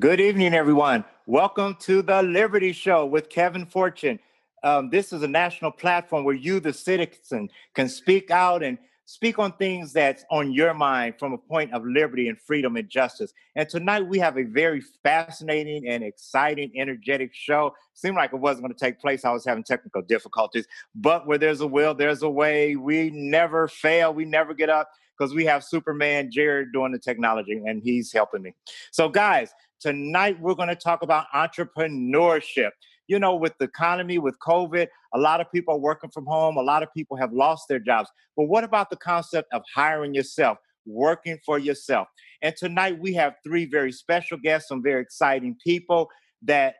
Good evening, everyone. Welcome to The Liberty Show with Kevin Fortune. This is a national platform where you, the citizen, can speak out and speak on things that's on your mind from a point of liberty and freedom and justice. And tonight we have a very fascinating and exciting, energetic show. Seemed like it wasn't going to take place. I was having technical difficulties. But where there's a will, there's a way. We never fail. We never get up because we have Superman Jared doing the technology, and he's helping me. So, guys, tonight, we're going to talk about entrepreneurship. You know, with the economy, with COVID, a lot of people are working from home. A lot of people have lost their jobs. But what about the concept of hiring yourself, working for yourself? And tonight, we have three very special guests, some very exciting people that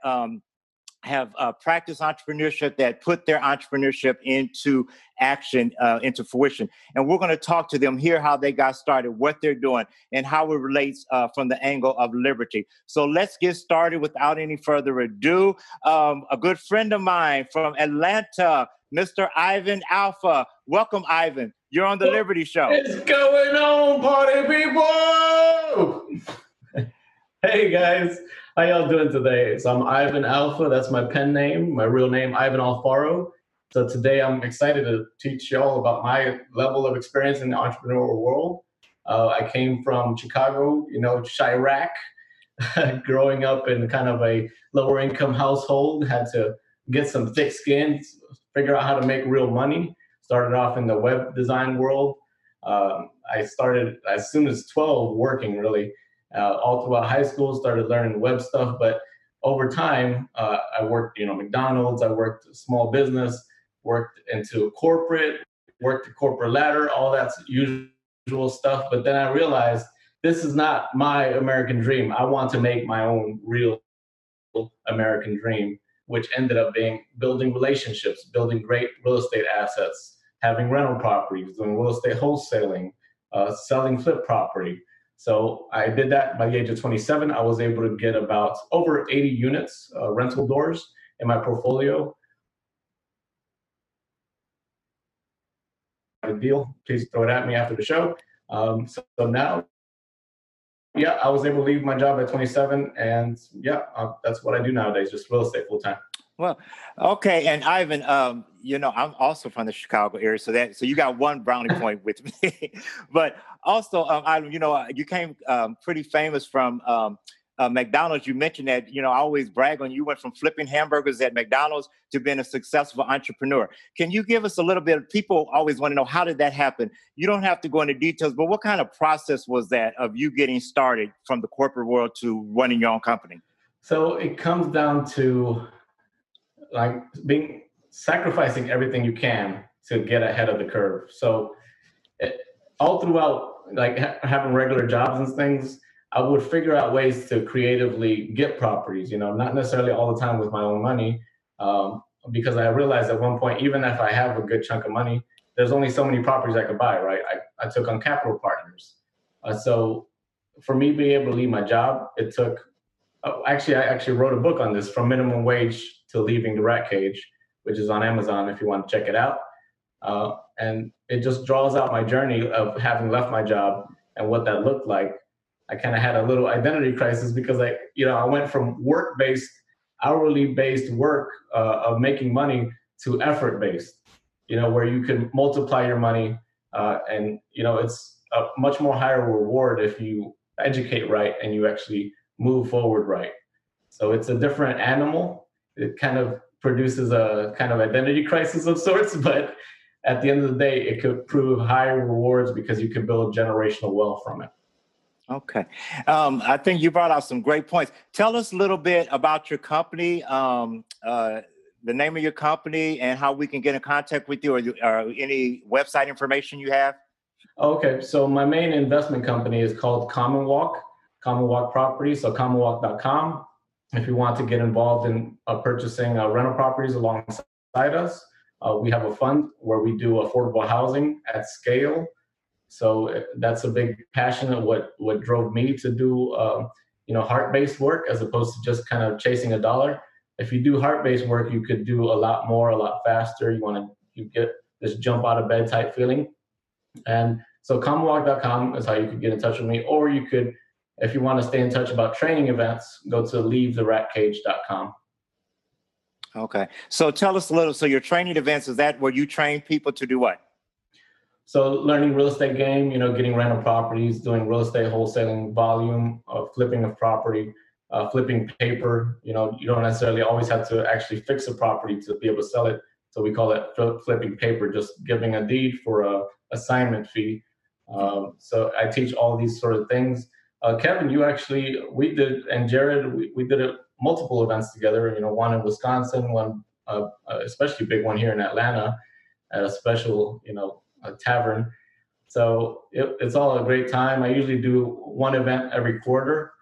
have practiced entrepreneurship, that put their entrepreneurship into action, into fruition. And we're going to talk to them, hear how they got started, what they're doing, and how it relates from the angle of liberty. So let's get started without any further ado. A good friend of mine from Atlanta, Mr. Ivan Alpha. Welcome, Ivan. You're on The Liberty Show. What's going on, party people? Hey, guys. How y'all doing today? So I'm Ivan Alpha. That's my pen name, my real name, Ivan Alfaro. So today I'm excited to teach y'all about my level of experience in the entrepreneurial world. I came from Chicago, you know, Chirac, growing up in kind of a lower income household, had to get some thick skin, figure out how to make real money. Started off in the web design world. I started as soon as 12 working really. All throughout high school, started learning web stuff, but over time, I worked, you know, McDonald's, I worked small business, worked into corporate, worked the corporate ladder, all that's usual stuff. But then I realized this is not my American dream. I want to make my own real American dream, which ended up being building relationships, building great real estate assets, having rental properties, doing real estate wholesaling, selling flip property. So I did that by the age of 27. I was able to get about over 80 units, rental doors in my portfolio. A deal, please throw it at me after the show. So now, yeah, I was able to leave my job at 27, and yeah, that's what I do nowadays, just real estate full time. Well, okay, and Ivan, you know, I'm also from the Chicago area, so that you got one brownie point with me. But also, Ivan, you know, you came pretty famous from McDonald's. You mentioned that, you know, I always brag on you went from flipping hamburgers at McDonald's to being a successful entrepreneur. Can you give us a little bit? People always want to know, how did that happen? You don't have to go into details, but what kind of process was that of you getting started from the corporate world to running your own company? So it comes down to like sacrificing everything you can to get ahead of the curve. So all throughout, like having regular jobs and things, I would figure out ways to creatively get properties, you know, not necessarily all the time with my own money, because I realized at one point, even if I have a good chunk of money, there's only so many properties I could buy, right? I took on capital partners. So for me being able to leave my job, it took, I actually wrote a book on this, From Minimum Wage to Leaving the Rat Cage, which is on Amazon if you want to check it out. And it just draws out my journey of having left my job and what that looked like. I kind of had a little identity crisis because I, you know, I went from work-based, hourly-based work of making money to effort-based, you know, where you can multiply your money. And, you know, it's a much more higher reward if you educate right and you actually move forward right. So it's a different animal. It kind of produces a kind of identity crisis of sorts, but at the end of the day, it could prove higher rewards because you can build generational wealth from it. Okay. I think you brought out some great points. Tell us a little bit about your company, the name of your company, and how we can get in contact with you, or any website information you have. Okay. So my main investment company is called CommonWalk, CommonWalk Properties, so CommonWalk.com. If you want to get involved in purchasing rental properties alongside us, we have a fund where we do affordable housing at scale. So that's a big passion of what drove me to do, you know, heart-based work as opposed to just kind of chasing a dollar. If you do heart-based work, you could do a lot more, a lot faster. You get this jump out of bed type feeling. And so commonwalk.com is how you could get in touch with me, or you could If you want to stay in touch about training events, go to leavetheratcage.com. Okay. So tell us a little, so your training events, is that where you train people to do what? So learning real estate game, you know, getting rental properties, doing real estate wholesaling, volume, flipping of property, flipping paper. You know, you don't necessarily always have to actually fix a property to be able to sell it. So we call that flipping paper, just giving a deed for a assignment fee. So I teach all these sort of things. Kevin, you actually, we did, and Jared, we did multiple events together, you know, one in Wisconsin, one, especially big one here in Atlanta at a special, you know, a tavern. So it's all a great time. I usually do one event every quarter.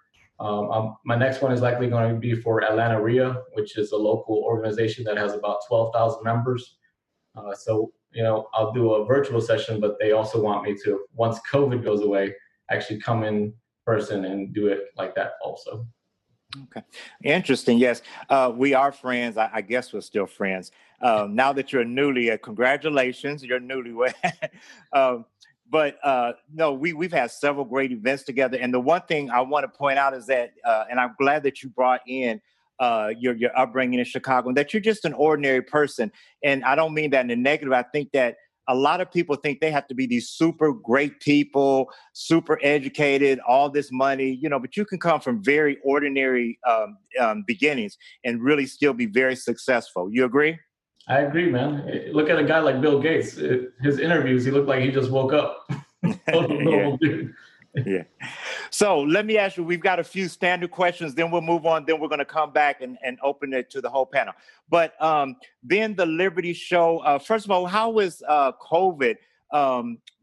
My next one is likely going to be for Atlanta RIA, which is a local organization that has about 12,000 members. So, you know, I'll do a virtual session, but they also want me to, once COVID goes away, actually come in person and do it like that also. Okay. Interesting. Yes. We are friends. I guess we're still friends. Now that you're newly, congratulations, you're newlywed. No, we've had several great events together. And the one thing I want to point out is that, and I'm glad that you brought in your upbringing in Chicago and that you're just an ordinary person. And I don't mean that in a negative. I think that a lot of people think they have to be these super great people, super educated, all this money, you know, but you can come from very ordinary beginnings and really still be very successful. You agree? I agree, man. Look at a guy like Bill Gates. His interviews, he looked like he just woke up. Yeah. Yeah. So let me ask you, we've got a few standard questions, then we'll move on. Then we're going to come back and open it to the whole panel. But then the Liberty Show, first of all, how has COVID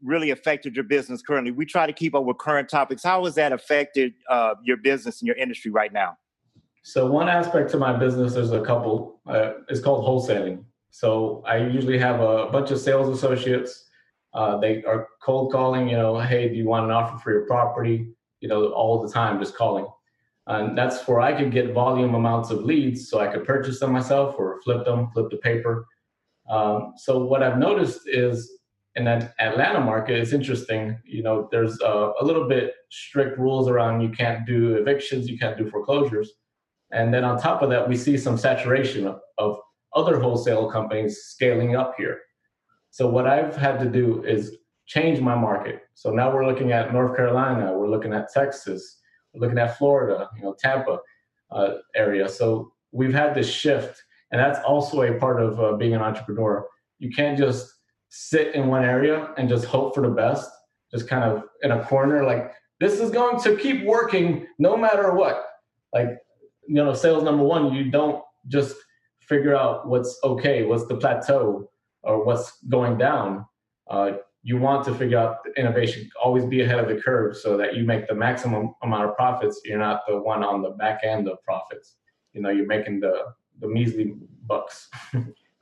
really affected your business currently? We try to keep up with current topics. How has that affected your business and your industry right now? So one aspect to my business, there's a couple, it's called wholesaling. So I usually have a bunch of sales associates. They are cold calling, you know, hey, do you want an offer for your property? You know, all the time, just calling. And that's where I could get volume amounts of leads so I could purchase them myself or flip them, flip the paper. So what I've noticed is in that Atlanta market, it's interesting. You know, there's a little bit strict rules around you can't do evictions, you can't do foreclosures. And then on top of that, we see some saturation of other wholesale companies scaling up here. So what I've had to do is change my market. So now we're looking at North Carolina, we're looking at Texas, we're looking at Florida, you know, Tampa area. So we've had this shift, and that's also a part of being an entrepreneur. You can't just sit in one area and just hope for the best, just kind of in a corner, like this is going to keep working no matter what. Like, you know, sales number one, you don't just figure out what's okay, what's the plateau, or what's going down. You want to figure out the innovation, always be ahead of the curve so that you make the maximum amount of profits. You're not the one on the back end of profits. You know, you're making the measly bucks.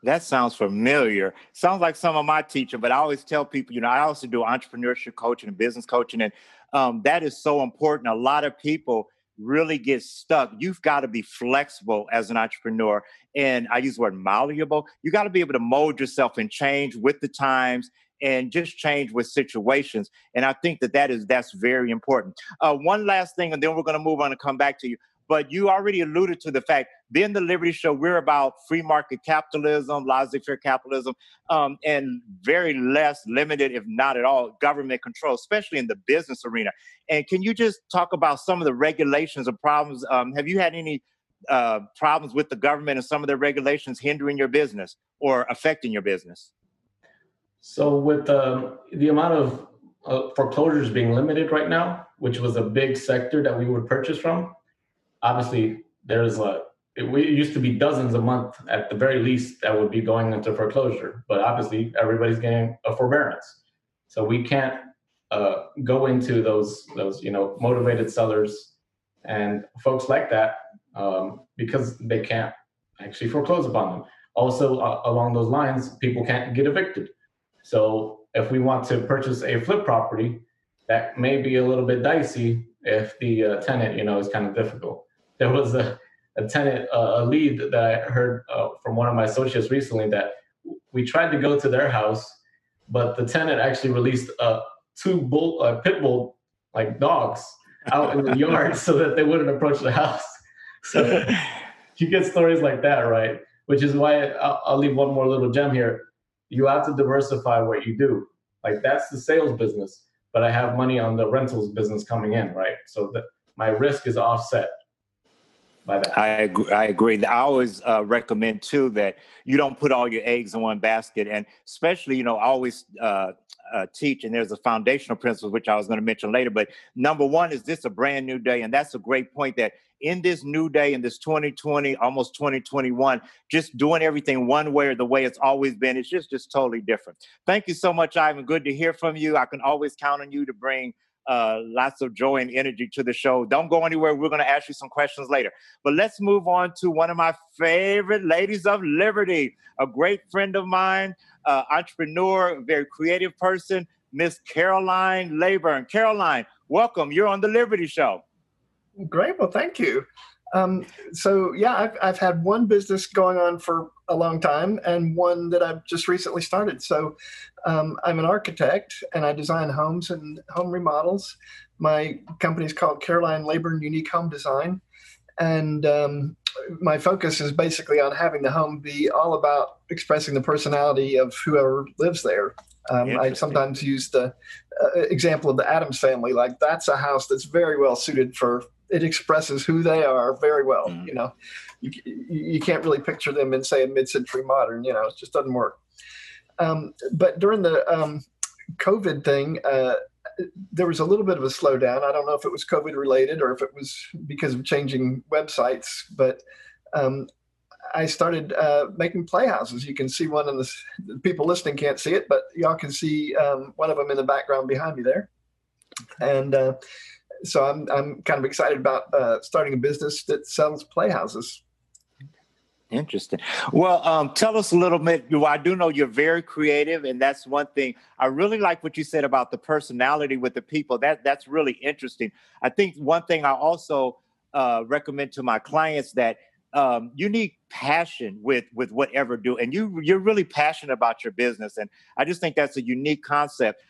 That sounds familiar. Sounds like some of my teaching, but I always tell people, you know, I also do entrepreneurship coaching and business coaching, and that is so important. A lot of people really get stuck. You've got to be flexible as an entrepreneur. And I use the word malleable. You got to be able to mold yourself and change with the times and just change with situations. And I think that's very important. One last thing, and then we're going to move on and come back to you. But you already alluded to the fact, then the Liberty Show, we're about free market capitalism, laissez-faire capitalism, and very less limited, if not at all, government control, especially in the business arena. And can you just talk about some of the regulations or problems? Have you had any problems with the government and some of the regulations hindering your business or affecting your business? So with the amount of foreclosures being limited right now, which was a big sector that we would purchase from, obviously, it used to be dozens a month at the very least that would be going into foreclosure, but obviously everybody's getting a forbearance. So we can't go into those, you know, motivated sellers and folks like that because they can't actually foreclose upon them. Also, along those lines, people can't get evicted. So if we want to purchase a flip property, that may be a little bit dicey if the tenant, you know, is kind of difficult. There was a tenant, a lead that I heard from one of my associates recently that we tried to go to their house, but the tenant actually released two pit bull like dogs out in the yard so that they wouldn't approach the house. So you get stories like that, right? Which is why I'll leave one more little gem here. You have to diversify what you do. Like, that's the sales business, but I have money on the rentals business coming in, right? So that my risk is offset by that. I agree. I always recommend too that you don't put all your eggs in one basket, and especially, you know, I always teach, and there's a foundational principle which I was going to mention later. But number one is, this a brand new day, and that's a great point that. In this new day, in this 2020, almost 2021, just doing everything one way or the way it's always been, it's just totally different. Thank you so much, Ivan. Good to hear from you. I can always count on you to bring lots of joy and energy to the show. Don't go anywhere. We're going to ask you some questions later. But let's move on to one of my favorite ladies of Liberty, a great friend of mine, entrepreneur, very creative person, Miss Caroline Leyburn. Caroline, welcome. You're on The Liberty Show. Great. Well, thank you. So yeah, I've had one business going on for a long time and one that I've just recently started. So I'm an architect and I design homes and home remodels. My company is called Caroline Leyburn Unique Home Design. And my focus is basically on having the home be all about expressing the personality of whoever lives there. I sometimes use the example of the Addams family. Like, that's a house that's very well suited for, it expresses who they are very well. Mm-hmm. You know, you can't really picture them in, say, a mid-century modern, you know, it just doesn't work. But during the COVID thing, there was a little bit of a slowdown. I don't know if it was COVID related or if it was because of changing websites, but I started making playhouses. You can see one in the people listening can't see it, but y'all can see one of them in the background behind me there. And so I'm kind of excited about starting a business that sells playhouses. Interesting. Well, tell us a little bit. I do know you're very creative, and that's one thing. I really like what you said about the personality with the people. That's really interesting. I think one thing I also recommend to my clients that you need passion with whatever you do, and you're really passionate about your business, and I just think that's a unique concept.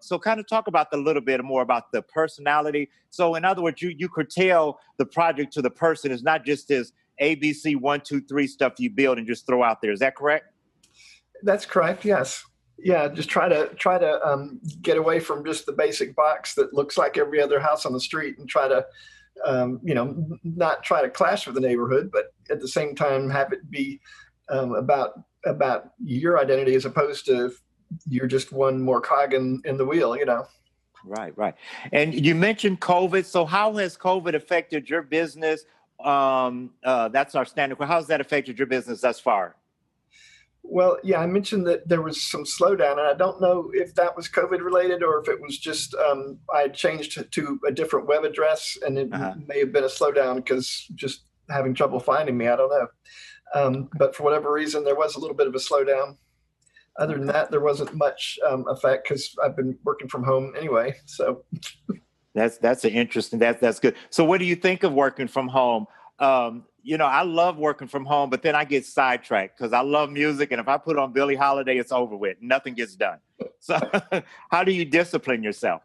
So kind of talk about a little bit more about the personality. So in other words, you curtail the project to the person. It's not just this ABC 1, 2, 3 stuff you build and just throw out there. Is that correct? That's correct. Yes. Yeah. Just try to get away from just the basic box that looks like every other house on the street, and try to you know, not try to clash with the neighborhood, but at the same time have it be about your identity as opposed to you're just one more cog in the wheel, you know. Right, right. And you mentioned COVID. So how has COVID affected your business? That's our standard. How has that affected your business thus far? Well, yeah, I mentioned that there was some slowdown, and I don't know if that was COVID related or if it was just I changed to a different web address, and it may have been a slowdown because just having trouble finding me. I don't know. But for whatever reason, there was a little bit of a slowdown. Other than that, there wasn't much effect because I've been working from home anyway. So that's interesting. That's good. So what do you think of working from home? You know, I love working from home, but then I get sidetracked because I love music. And if I put on Billie Holiday, it's over with. Nothing gets done. So how do you discipline yourself?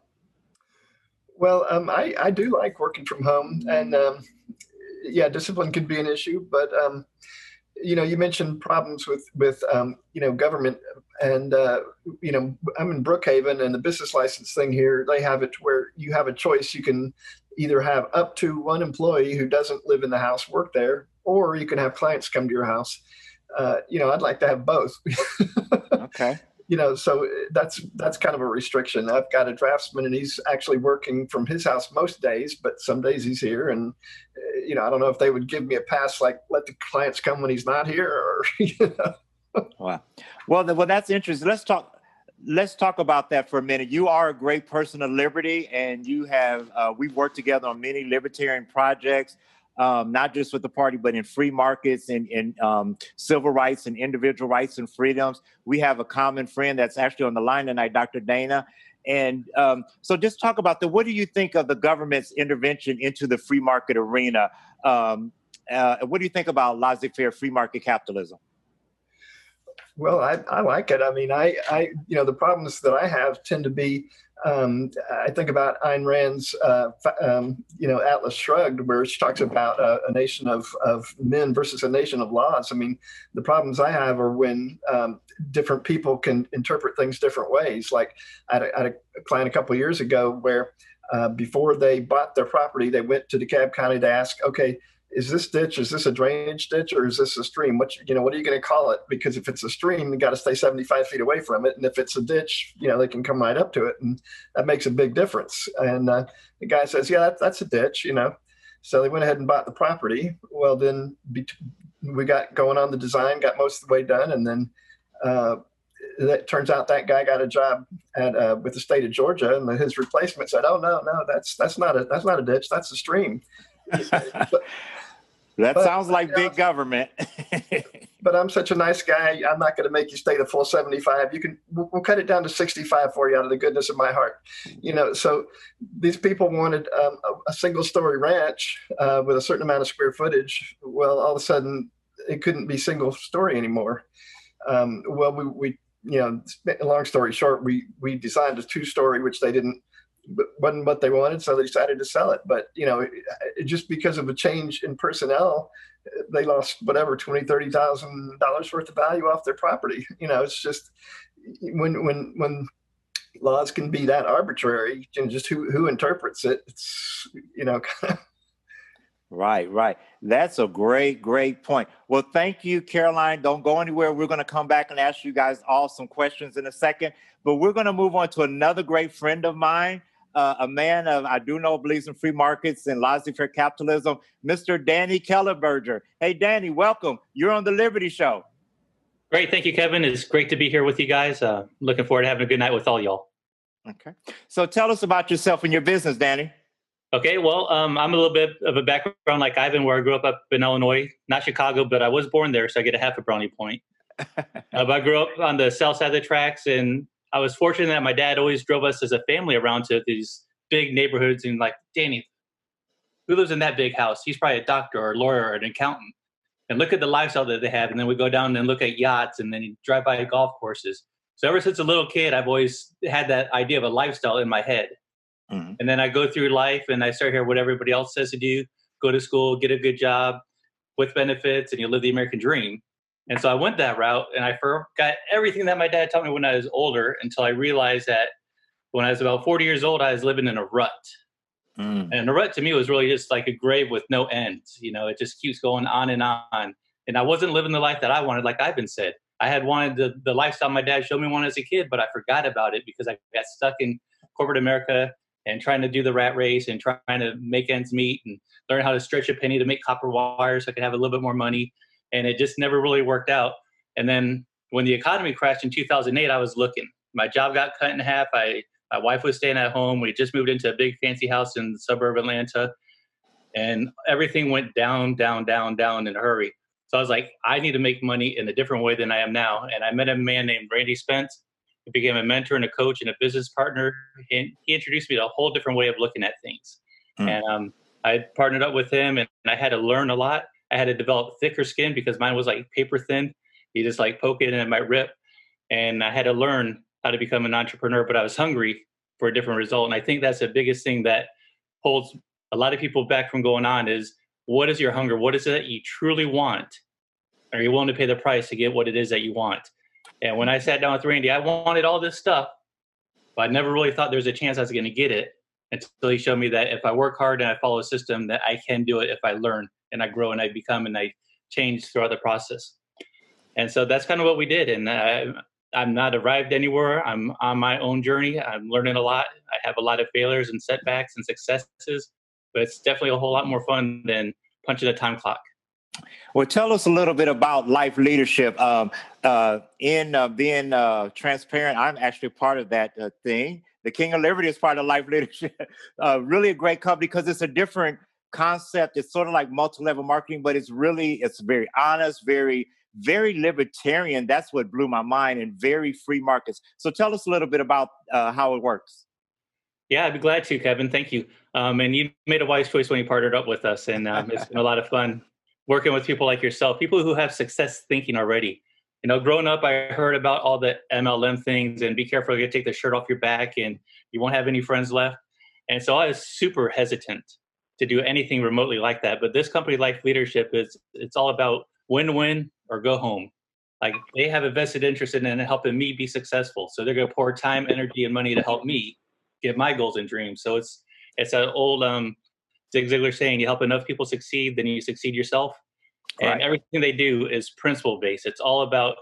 Well, I do like working from home. And yeah, discipline could be an issue. But, you know, you mentioned problems with you know, government. And, you know, I'm in Brookhaven, and the business license thing here, they have it where you have a choice. You can either have up to one employee who doesn't live in the house work there, or you can have clients come to your house. You know, I'd like to have both. Okay. You know, so that's kind of a restriction. I've got a draftsman, and he's actually working from his house most days, but some days he's here. And, you know, I don't know if they would give me a pass, like let the clients come when he's not here, or, you know. Wow. Well, that's interesting. Let's talk about that for a minute. You are a great person of liberty, and you have, we've worked together on many libertarian projects, not just with the party, but in free markets and in civil rights and individual rights and freedoms. We have a common friend that's actually on the line tonight, Dr. Dana. And so just talk about what do you think of the government's intervention into the free market arena? What do you think about laissez-faire free market capitalism? Well, I like it. I mean, I you know, the problems that I have tend to be I think about Ayn Rand's, Atlas Shrugged, where she talks about a nation of men versus a nation of laws. I mean, the problems I have are when different people can interpret things different ways. Like I had a client a couple of years ago where before they bought their property, they went to DeKalb County to ask, okay, is this ditch, is this a drainage ditch, or is this a stream? What are you going to call it? Because if it's a stream, you got to stay 75 feet away from it. And if it's a ditch, they can come right up to it. And that makes a big difference. And the guy says, yeah, that's a ditch, So they went ahead and bought the property. Well, then we got going on the design, got most of the way done. And then that turns out that guy got a job at with the state of Georgia, and his replacement said, oh, no, that's not a ditch. That's a stream. But sounds like big government. But I'm such a nice guy. I'm not going to make you stay the full 75. We'll cut it down to 65 for you out of the goodness of my heart. So these people wanted a single story ranch with a certain amount of square footage. Well, all of a sudden it couldn't be single story anymore. Long story short, we designed a two-story, which they didn't, wasn't what they wanted, so they decided to sell it. But just because of a change in personnel, they lost whatever $20,000-$30,000 worth of value off their property. It's just when laws can be that arbitrary, and just who interprets it, it's kind of. Right. That's a great point. Well, thank you, Caroline. Don't go anywhere. We're going to come back and ask you guys all some questions in a second, but we're going to move on to another great friend of mine, a man believes in free markets and laissez-faire capitalism, Mr. Danny Kellenberger. Hey, Danny, welcome. You're on The Liberty Show. Great. Thank you, Kevin. It's great to be here with you guys. Looking forward to having a good night with all y'all. Okay. So tell us about yourself and your business, Danny. Okay, well, I'm a little bit of a background like Ivan, where I grew up in Illinois, not Chicago, but I was born there, so I get a half a brownie point. But I grew up on the south side of the tracks, and I was fortunate that my dad always drove us as a family around to these big neighborhoods, and like, Danny, who lives in that big house? He's probably a doctor or a lawyer or an accountant. And look at the lifestyle that they have, and then we go down and look at yachts, and then you drive by golf courses. So ever since a little kid, I've always had that idea of a lifestyle in my head. Mm-hmm. And then I go through life and I start hearing what everybody else says to do, go to school, get a good job with benefits, and you live the American dream. And so I went that route, and I forgot everything that my dad taught me when I was older, until I realized that when I was about 40 years old, I was living in a rut. Mm. And a rut to me was really just like a grave with no end. It just keeps going on and on. And I wasn't living the life that I wanted, like Ivan said. I had wanted the lifestyle my dad showed me one as a kid, but I forgot about it because I got stuck in corporate America and trying to do the rat race and trying to make ends meet and learn how to stretch a penny to make copper wire so I could have a little bit more money. And it just never really worked out. And then when the economy crashed in 2008, I was looking. My job got cut in half. My wife was staying at home. We just moved into a big fancy house in the suburb of Atlanta. And everything went down in a hurry. So I was like, I need to make money in a different way than I am now. And I met a man named Randy Spence. He became a mentor and a coach and a business partner. And he introduced me to a whole different way of looking at things. Mm. And I partnered up with him, and I had to learn a lot. I had to develop thicker skin because mine was like paper thin. You just like poke it and it might rip. And I had to learn how to become an entrepreneur, but I was hungry for a different result. And I think that's the biggest thing that holds a lot of people back from going on is, what is your hunger? What is it that you truly want? Are you willing to pay the price to get what it is that you want? And when I sat down with Randy, I wanted all this stuff, but I never really thought there was a chance I was going to get it until he showed me that if I work hard and I follow a system, that I can do it if I learn and I grow and I become and I change throughout the process. And so that's kind of what we did. And I'm not arrived anywhere. I'm on my own journey. I'm learning a lot. I have a lot of failures and setbacks and successes, but it's definitely a whole lot more fun than punching a time clock. Well, tell us a little bit about Life Leadership. Being transparent, I'm actually part of that thing. The King of Liberty is part of Life Leadership. Really a great company because it's a different concept. It's sort of like multi-level marketing, but it's very honest, very, very libertarian. That's what blew my mind, and very free markets. So tell us a little bit about how it works. Yeah, I'd be glad to, Kevin. Thank you. And you made a wise choice when you partnered up with us, and it's been a lot of fun working with people like yourself, people who have success thinking already. You know, growing up, I heard about all the MLM things and be careful, you take the shirt off your back and you won't have any friends left. And so I was super hesitant to do anything remotely like that. But this company, Life Leadership, it's all about win-win or go home. Like, they have a vested interest in helping me be successful. So they're going to pour time, energy, and money to help me get my goals and dreams. So it's an old Zig Ziglar saying, you help enough people succeed, then you succeed yourself. Right. And everything they do is principle-based. It's all about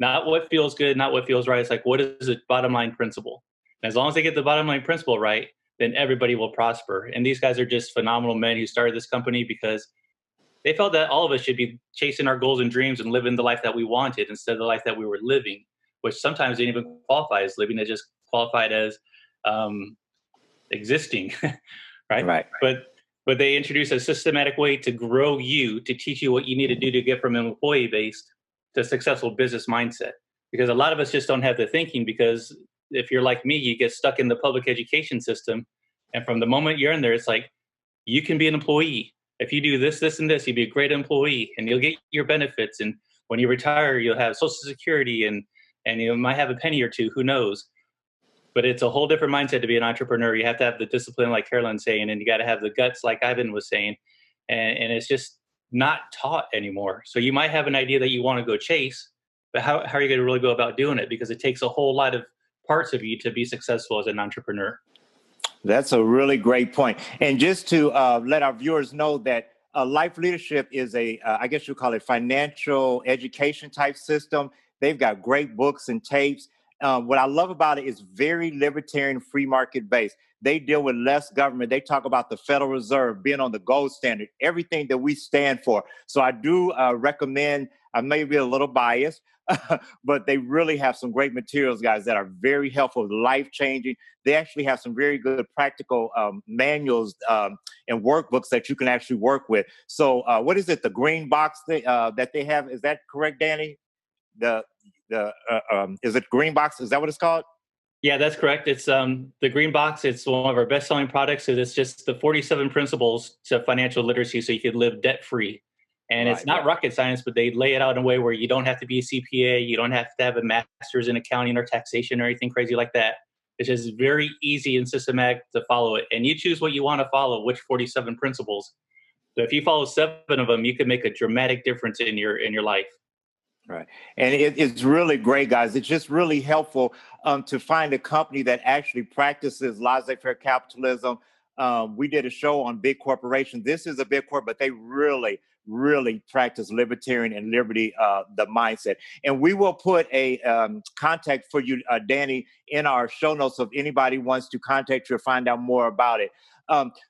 not what feels good, not what feels right. It's like, what is the bottom line principle? And as long as they get the bottom line principle right, then everybody will prosper. And these guys are just phenomenal men who started this company because they felt that all of us should be chasing our goals and dreams and living the life that we wanted instead of the life that we were living, which sometimes didn't even qualify as living. It just qualified as existing, right? Right. But they introduced a systematic way to grow you, to teach you what you need to do to get from an employee-based to successful business mindset. Because a lot of us just don't have the thinking, because if you're like me, you get stuck in the public education system. And from the moment you're in there, it's like, you can be an employee. If you do this, this, and this, you'll be a great employee and you'll get your benefits. And when you retire, you'll have Social Security and you might have a penny or two, who knows? But it's a whole different mindset to be an entrepreneur. You have to have the discipline, like Caroline's saying, and you got to have the guts, like Ivan was saying. And it's just not taught anymore. So you might have an idea that you want to go chase, but how are you going to really go about doing it? Because it takes a whole lot of parts of you to be successful as an entrepreneur. That's a really great point. And just to let our viewers know that Life Leadership is a, I guess you call it, financial education type system. They've got great books and tapes. What I love about it is very libertarian, free market based. They deal with less government. They talk about the Federal Reserve being on the gold standard, everything that we stand for. So I do recommend, I may be a little biased, but they really have some great materials, guys, that are very helpful, life-changing. They actually have some very good practical manuals and workbooks that you can actually work with. So what is it, the green box that they have? Is that correct, Danny? Is it green box? Is that what it's called? Yeah, that's correct. It's the green box. It's one of our best-selling products. It's just the 47 principles to financial literacy so you can live debt-free. And right, it's not rocket science, but they lay it out in a way where you don't have to be a CPA. You don't have to have a master's in accounting or taxation or anything crazy like that. It's just very easy and systematic to follow it. And you choose what you want to follow, which 47 principles. So if you follow 7 of them, you can make a dramatic difference in your life. Right. And it's really great, guys. It's just really helpful to find a company that actually practices laissez-faire capitalism. We did a show on big corporations. This is a big corp, but they really practice libertarian and liberty, the mindset. And we will put a contact for you, Danny, in our show notes if anybody wants to contact you or find out more about it.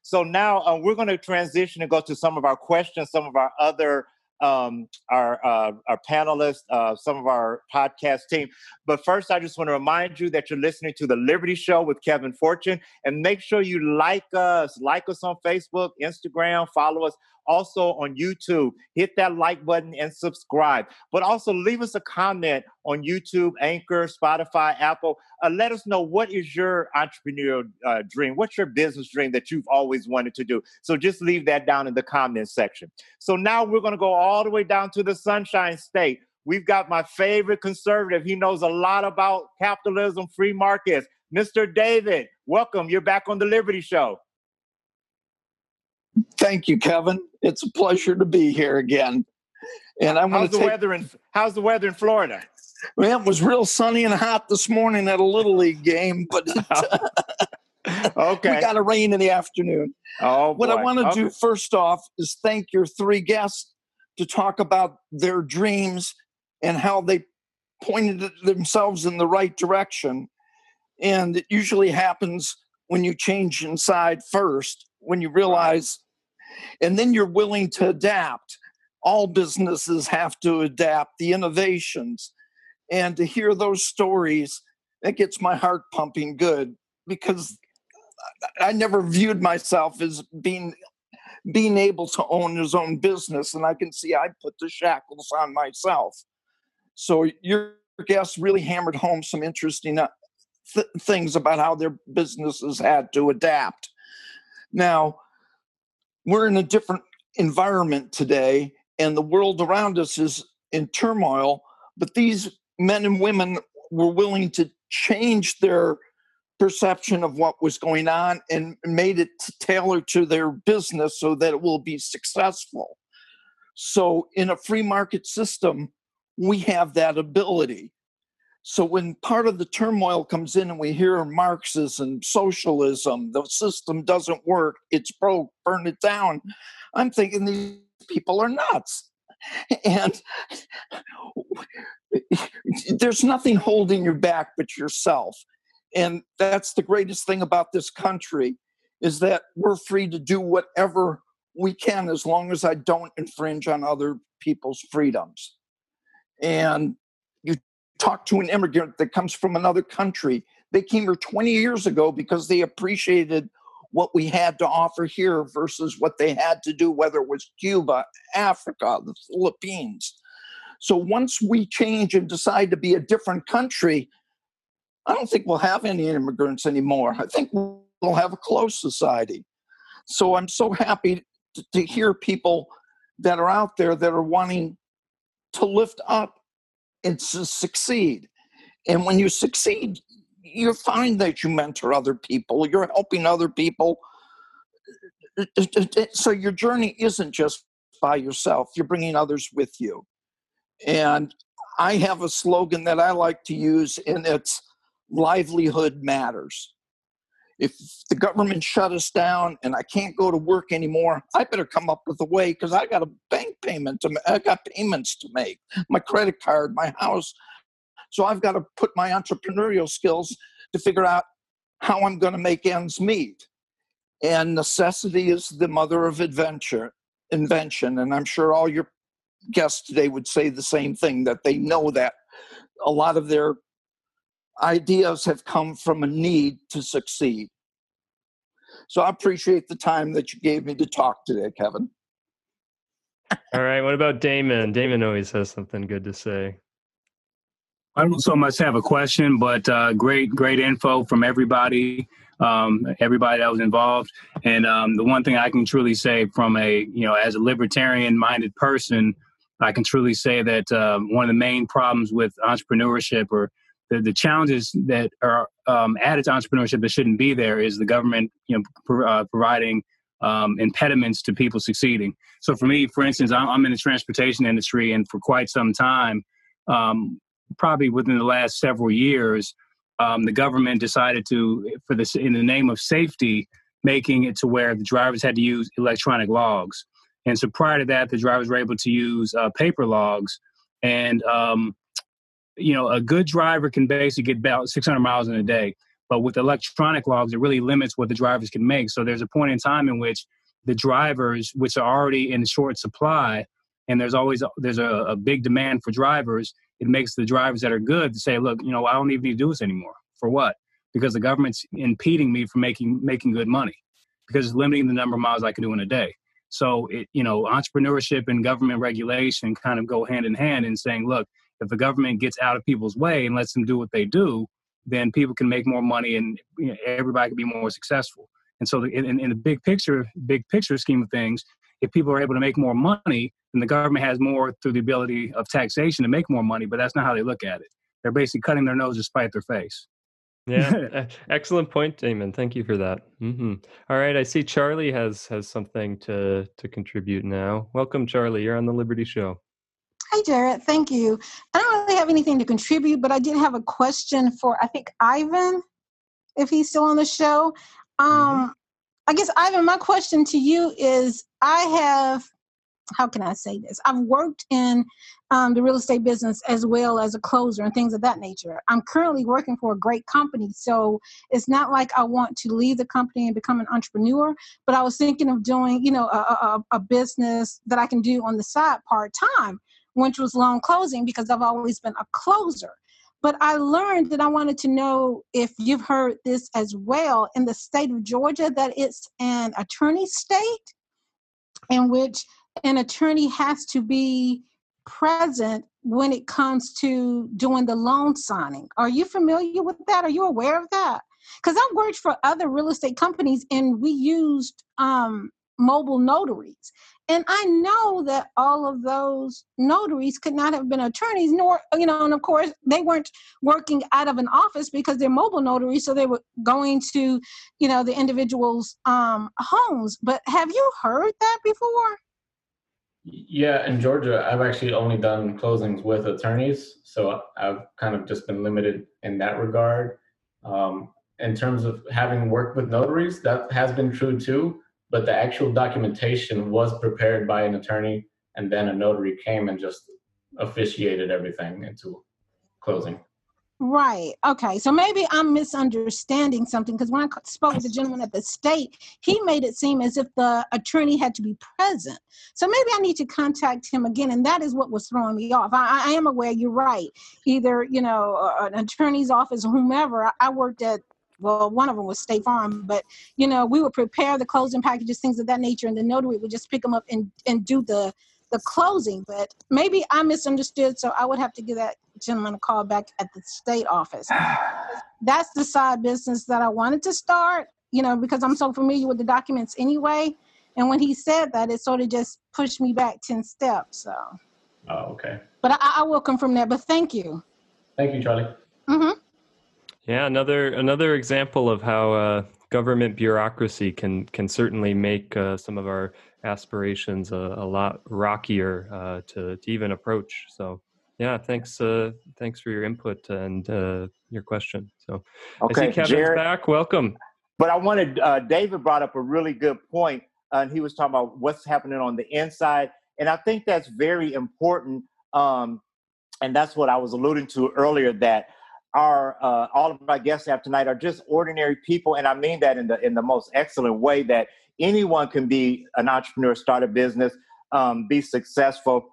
So now we're going to transition and go to some of our questions, some of our other our panelists, some of our podcast team. But first, I just want to remind you that you're listening to The Liberty Show with Kevin Fortune. And make sure you like us on Facebook, Instagram, follow us. Also on YouTube, hit that like button and subscribe. But also leave us a comment on YouTube, Anchor, Spotify, Apple. Let us know, what is your entrepreneurial dream? What's your business dream that you've always wanted to do? So just leave that down in the comments section. So now we're going to go all the way down to the Sunshine State. We've got my favorite conservative. He knows a lot about capitalism, free markets. Mr. David, welcome. You're back on The Liberty Show. Thank you, Kevin. It's a pleasure to be here again. And I want to how's the weather in Florida? Well, it was real sunny and hot this morning at a Little League game, but okay, we got a rain in the afternoon. Oh, what boy. I want to do first off is thank your 3 guests to talk about their dreams and how they pointed themselves in the right direction. And it usually happens when you change inside first, when you realize, and then you're willing to adapt. All businesses have to adapt the innovations. And to hear those stories, that gets my heart pumping good, because I never viewed myself as being able to own his own business. And I can see I put the shackles on myself. So your guests really hammered home some interesting things about how their businesses had to adapt. Now, we're in a different environment today, and the world around us is in turmoil, But these men and women were willing to change their perception of what was going on and made it tailored to their business so that it will be successful. So in a free market system, we have that ability. So when part of the turmoil comes in and we hear Marxism, socialism, the system doesn't work, it's broke, burn it down, I'm thinking these people are nuts. And there's nothing holding you back but yourself. And that's the greatest thing about this country, is that we're free to do whatever we can as long as I don't infringe on other people's freedoms. And you talk to an immigrant that comes from another country. They came here 20 years ago because they appreciated what we had to offer here versus what they had to do, whether it was Cuba, Africa, the Philippines. So once we change and decide to be a different country, I don't think we'll have any immigrants anymore. I think we'll have a closed society. So I'm so happy to hear people that are out there that are wanting to lift up and to succeed. And when you succeed, you find that you mentor other people, you're helping other people. So your journey isn't just by yourself, you're bringing others with you. And I have a slogan that I like to use, and it's livelihood matters. If the government shut us down and I can't go to work anymore, I better come up with a way, because I got a bank payment to make, I got payments to make, my credit card, my house. So I've got to put my entrepreneurial skills to figure out how I'm going to make ends meet. And necessity is the mother of invention. And I'm sure all your guests today would say the same thing, that they know that a lot of their ideas have come from a need to succeed. So I appreciate the time that you gave me to talk today, Kevin. All right. What about Damon? Damon always has something good to say. I don't so much have a question, but great info from everybody that was involved. And the one thing I can truly say from a, as a libertarian-minded person, I can truly say that one of the main problems with entrepreneurship, or the challenges that are added to entrepreneurship that shouldn't be there, is the government providing impediments to people succeeding. So for me, for instance, I'm in the transportation industry, and for quite some time, probably within the last several years, the government decided to, for this, in the name of safety, making it to where the drivers had to use electronic logs. And so prior to that, the drivers were able to use paper logs. And, a good driver can basically get about 600 miles in a day. But with electronic logs, it really limits what the drivers can make. So there's a point in time in which the drivers, which are already in short supply, and there's a big demand for drivers, it makes the drivers that are good to say, look, I don't even need to do this anymore. For what? Because the government's impeding me from making good money, because it's limiting the number of miles I can do in a day. So, entrepreneurship and government regulation kind of go hand in hand in saying, look, if the government gets out of people's way and lets them do what they do, then people can make more money, and everybody can be more successful. And so in the big picture scheme of things, if people are able to make more money, then the government has more through the ability of taxation to make more money, but that's not how they look at it. They're basically cutting their nose to spite their face. Yeah, excellent point, Damon. Thank you for that. Mm-hmm. All right, I see Charlie has something to contribute now. Welcome, Charlie. You're on The Liberty Show. Hi, Jared. Thank you. I don't really have anything to contribute, but I did have a question for, I think, Ivan, if he's still on the show. Mm-hmm. I guess, Ivan, my question to you is, how can I say this? I've worked in the real estate business as well as a closer and things of that nature. I'm currently working for a great company, so it's not like I want to leave the company and become an entrepreneur, but I was thinking of doing, a business that I can do on the side part-time, which was loan closing, because I've always been a closer. But I learned that I wanted to know if you've heard this as well, in the state of Georgia, that it's an attorney state in which an attorney has to be present when it comes to doing the loan signing. Are you familiar with that? Are you aware of that? Because I've worked for other real estate companies, and we used mobile notaries. And I know that all of those notaries could not have been attorneys, nor, you know, and of course they weren't working out of an office because they're mobile notaries. So they were going to, you know, the individuals' homes. But have you heard that before? Yeah. In Georgia, I've actually only done closings with attorneys. So I've kind of just been limited in that regard. In terms of having worked with notaries, that has been true too. But the actual documentation was prepared by an attorney, and then a notary came and just officiated everything into closing. Right. Okay. So maybe I'm misunderstanding something, because when I spoke with the gentleman at the state, he made it seem as if the attorney had to be present. So maybe I need to contact him again. And that is what was throwing me off. I am aware, you're right. Either, you know, an attorney's office or whomever. I worked at, well, one of them was State Farm, but, you know, we would prepare the closing packages, things of that nature, and the notary would just pick them up and do the closing. But maybe I misunderstood, so I would have to give that gentleman a call back at the state office. That's the side business that I wanted to start, you know, because I'm so familiar with the documents anyway. And when he said that, it sort of just pushed me back 10 steps. So. Oh, okay. But I will confirm that, but thank you. Thank you, Charlie. Mm-hmm. Yeah, another example of how government bureaucracy can certainly make some of our aspirations a lot rockier to even approach. So, yeah, thanks for your input and your question. So, okay, I see Kevin's Jared, back. Welcome. But I wanted David brought up a really good point, and he was talking about what's happening on the inside, and I think that's very important. And that's what I was alluding to earlier, that our all of our guests have tonight are just ordinary people, and I mean that in the most excellent way, that anyone can be an entrepreneur, start a business, be successful.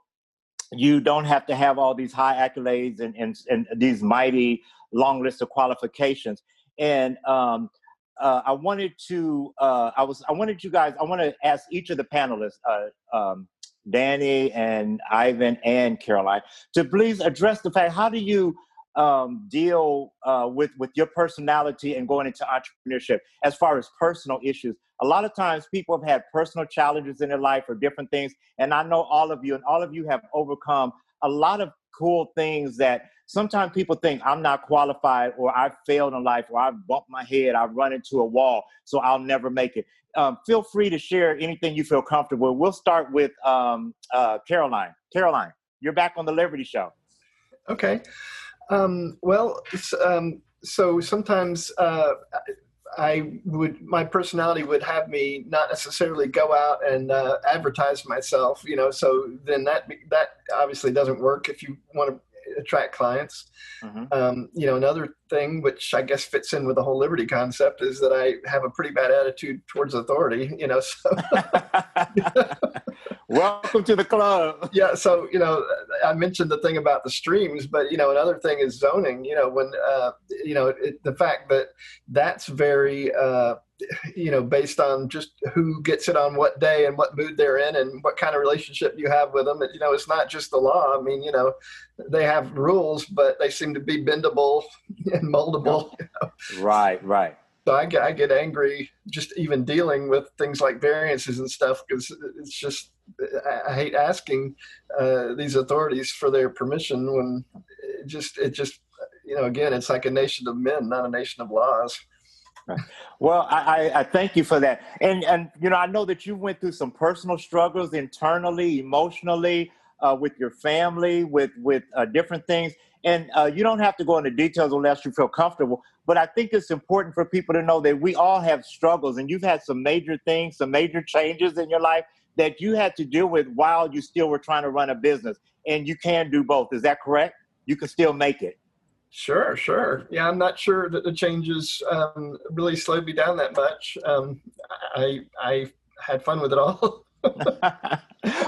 You don't have to have all these high accolades and these mighty long lists of qualifications. And I want to ask each of the panelists, Danny and Ivan and Caroline, to please address the fact: how do you deal with your personality and going into entrepreneurship as far as personal issues? A lot of times people have had personal challenges in their life or different things. And I know all of you, and all of you have overcome a lot of cool things that sometimes people think, I'm not qualified, or I failed in life, or I bumped my head, I run into a wall, so I'll never make it. Feel free to share anything you feel comfortable. We'll start with Caroline. Caroline, you're back on the Liberty Show. Okay. So sometimes my personality would have me not necessarily go out and advertise myself, you know, so then that obviously doesn't work if you want to attract clients. Uh-huh. You know, another thing, which I guess fits in with the whole liberty concept, is that I have a pretty bad attitude towards authority, you know, so. Welcome to the club. Yeah, so, you know, I mentioned the thing about the streams, but, you know, another thing is zoning, you know, when, you know, the fact that that's very, you know, based on just who gets it on what day and what mood they're in and what kind of relationship you have with them. You know, it's not just the law. I mean, you know, they have rules, but they seem to be bendable and moldable. You know? Right, right. So I get angry just even dealing with things like variances and stuff, because it's just, I hate asking these authorities for their permission when it just, you know, again, it's like a nation of men, not a nation of laws. Right. Well, I thank you for that. And, you know, I know that you went through some personal struggles internally, emotionally, with your family, with different things. And you don't have to go into details unless you feel comfortable. But I think it's important for people to know that we all have struggles, and you've had some major things, some major changes in your life that you had to deal with while you still were trying to run a business. And you can do both. Is that correct? You can still make it. Sure, sure. Yeah, I'm not sure that the changes really slowed me down that much. I had fun with it all.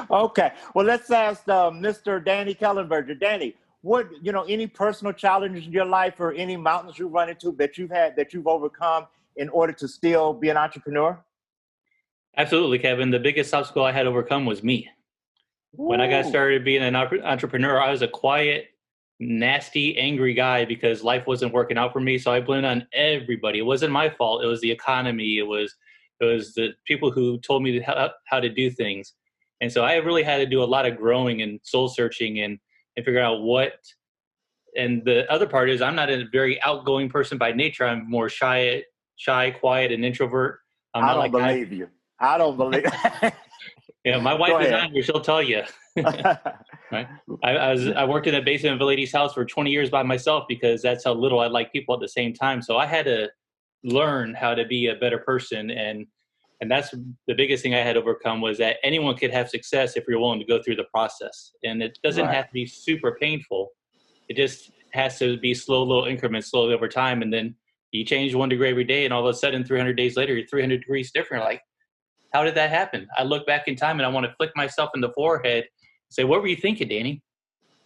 Okay. Well, let's ask Mr. Danny Kellenberger. Danny, what, you know, any personal challenges in your life or any mountains you run into that you've had, that you've overcome in order to still be an entrepreneur? Absolutely, Kevin. The biggest obstacle I had overcome was me. Ooh. When I got started being an entrepreneur, I was a quiet, nasty, angry guy because life wasn't working out for me. So I blamed on everybody. It wasn't my fault. It was the economy. It was the people who told me how to do things. And so I really had to do a lot of growing and soul searching and figure out what. And the other part is I'm not a very outgoing person by nature. I'm more shy, quiet, and introvert. I don't believe you. I don't believe. Yeah, my wife is on here. She'll tell you. Right? I worked in the basement of a lady's house for 20 years by myself because that's how little I like people at the same time. So I had to learn how to be a better person. And that's the biggest thing I had to overcome, was that anyone could have success if you're willing to go through the process. And it doesn't have to be super painful. It just has to be slow, little increments slowly over time. And then you change 1 degree every day. And all of a sudden, 300 days later, you're 300 degrees different. Like, how did that happen? I look back in time and I want to flick myself in the forehead and say, what were you thinking, Danny?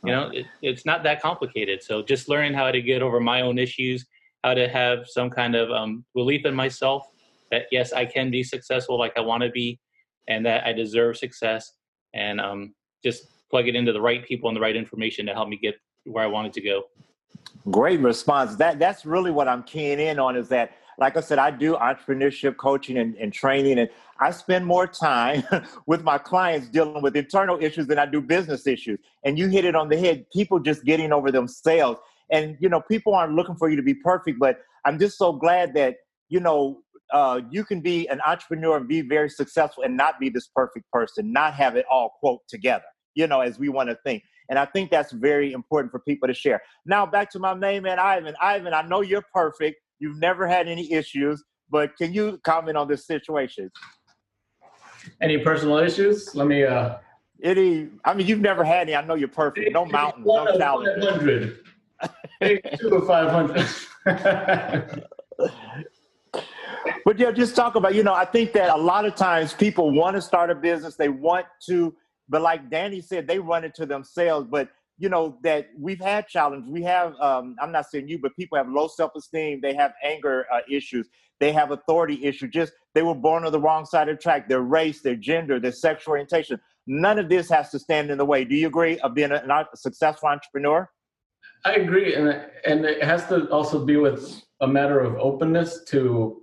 You know, it's not that complicated. So just learning how to get over my own issues, how to have some kind of belief in myself that, yes, I can be successful like I want to be, and that I deserve success, and just plug it into the right people and the right information to help me get where I wanted to go. Great response. That's really what I'm keying in on, is that, like I said, I do entrepreneurship coaching and training, and I spend more time with my clients dealing with internal issues than I do business issues. And you hit it on the head, people just getting over themselves. And, you know, people aren't looking for you to be perfect, but I'm just so glad that, you know, you can be an entrepreneur and be very successful and not be this perfect person, not have it all, quote, together, you know, as we want to think. And I think that's very important for people to share. Now, back to my name, man, Ivan. Ivan, I know you're perfect. You've never had any issues, but can you comment on this situation? Any personal issues? Let me... I mean, you've never had any. I know you're perfect. No mountains, no challenges. 100. 2 to 500. But yeah, just talk about, you know, I think that a lot of times people want to start a business. They want to, but like Danny said, they run into themselves. But you know, that we've had challenges. We have, I'm not saying you, but people have low self-esteem. They have anger issues. They have authority issues. Just, they were born on the wrong side of the track, their race, their gender, their sexual orientation. None of this has to stand in the way. Do you agree of being a successful entrepreneur? I agree. And it has to also be with a matter of openness to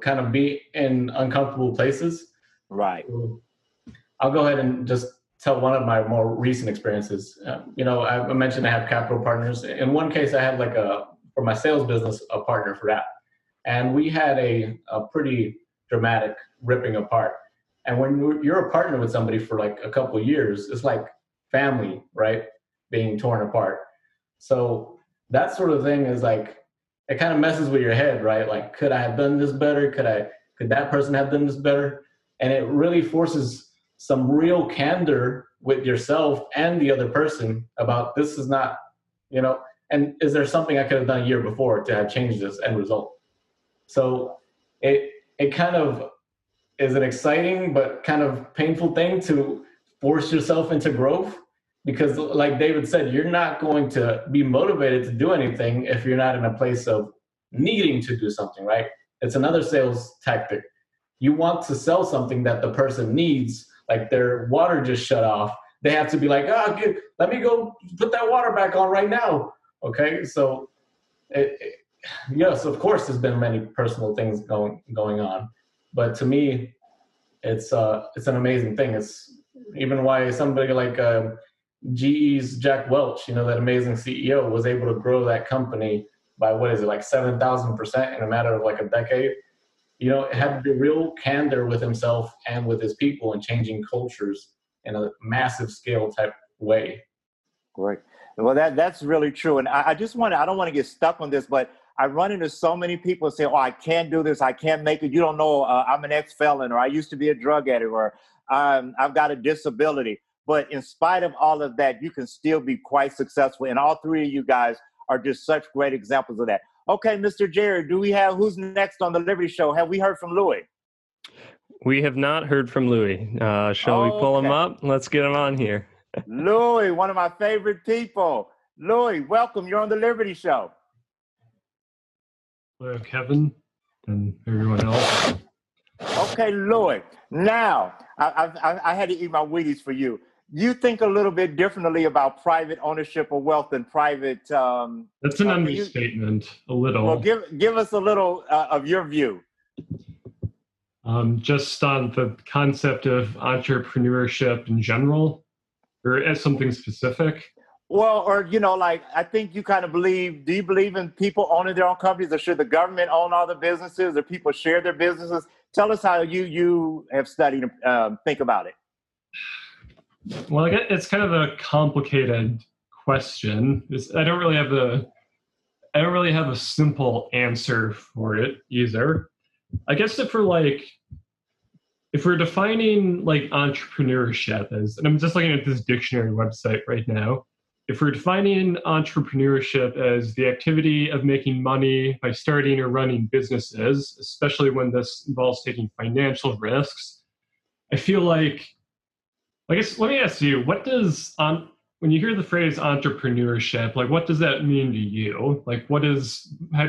kind of be in uncomfortable places. Right. So I'll go ahead and just tell one of my more recent experiences. You know, I mentioned I have capital partners. In one case, I had for my sales business, a partner for that. And we had a pretty dramatic ripping apart. And when you're a partner with somebody for a couple of years, it's like family, right? Being torn apart. So that sort of thing is it kind of messes with your head, right? Like, could I have done this better? Could that person have done this better? And it really forces some real candor with yourself and the other person about, this is not, you know, and is there something I could have done a year before to have changed this end result? So it kind of is an exciting but kind of painful thing to force yourself into growth, because like David said, you're not going to be motivated to do anything if you're not in a place of needing to do something, right? It's another sales tactic. You want to sell something that the person needs. Like, their water just shut off. They have to be like, oh, good. Let me go put that water back on right now. Okay, so yes, of course, there's been many personal things going on, but to me, it's an amazing thing. It's even why somebody like GE's Jack Welch, you know, that amazing CEO, was able to grow that company by 7,000% in a matter of a decade. You know, it had to be real candor with himself and with his people, and changing cultures in a massive scale type way. Great. Well, that's really true. And I just want to, I don't want to get stuck on this, but I run into so many people saying, oh, I can't do this. I can't make it. You don't know. I'm an ex-felon, or I used to be a drug addict, or I've got a disability. But in spite of all of that, you can still be quite successful. And all three of you guys are just such great examples of that. Okay, Mr. Jerry, who's next on the Liberty Show? Have we heard from Louis? We have not heard from Louis. Shall we pull him up? Let's get him on here. Louis, one of my favorite people. Louis, welcome. You're on the Liberty Show. Hello, Kevin and everyone else. Okay, Louis. Now, I had to eat my Wheaties for you. You think a little bit differently about private ownership of wealth than private... That's an understatement, a little. Well, give us a little of your view. Just on the concept of entrepreneurship in general, or as something specific? Well, or, you know, like, I think you kind of believe, do you believe in people owning their own companies, or should the government own all the businesses, or people share their businesses? Tell us how you have studied and think about it. Well, I guess it's kind of a complicated question. I don't really have a simple answer for it either. I guess if we're defining like entrepreneurship as, and I'm just looking at this dictionary website right now, if we're defining entrepreneurship as the activity of making money by starting or running businesses, especially when this involves taking financial risks, I feel like, I guess, let me ask you, when you hear the phrase entrepreneurship, like, what does that mean to you? Like, how do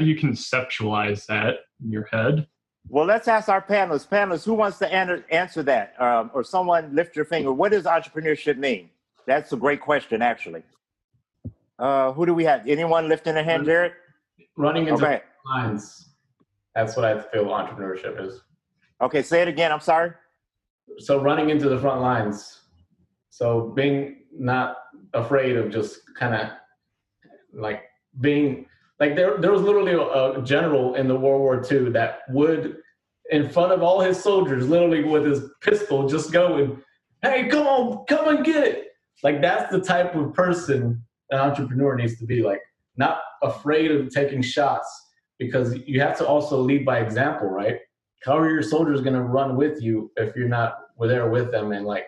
you conceptualize that in your head? Well, let's ask our panelists. Panelists, who wants to answer that? Or someone lift your finger. What does entrepreneurship mean? That's a great question, actually. Who do we have? Anyone lifting their hand, Jared? Running into lines. That's what I feel entrepreneurship is. Okay, say it again. I'm sorry. So running into the front lines. So being not afraid of just kind of like being... Like there was literally a general in the World War II that would, in front of all his soldiers, literally with his pistol, just go and, hey, come on, come and get it. Like, that's the type of person an entrepreneur needs to be, like, not afraid of taking shots, because you have to also lead by example, right? How are your soldiers going to run with you if you're not there with them and like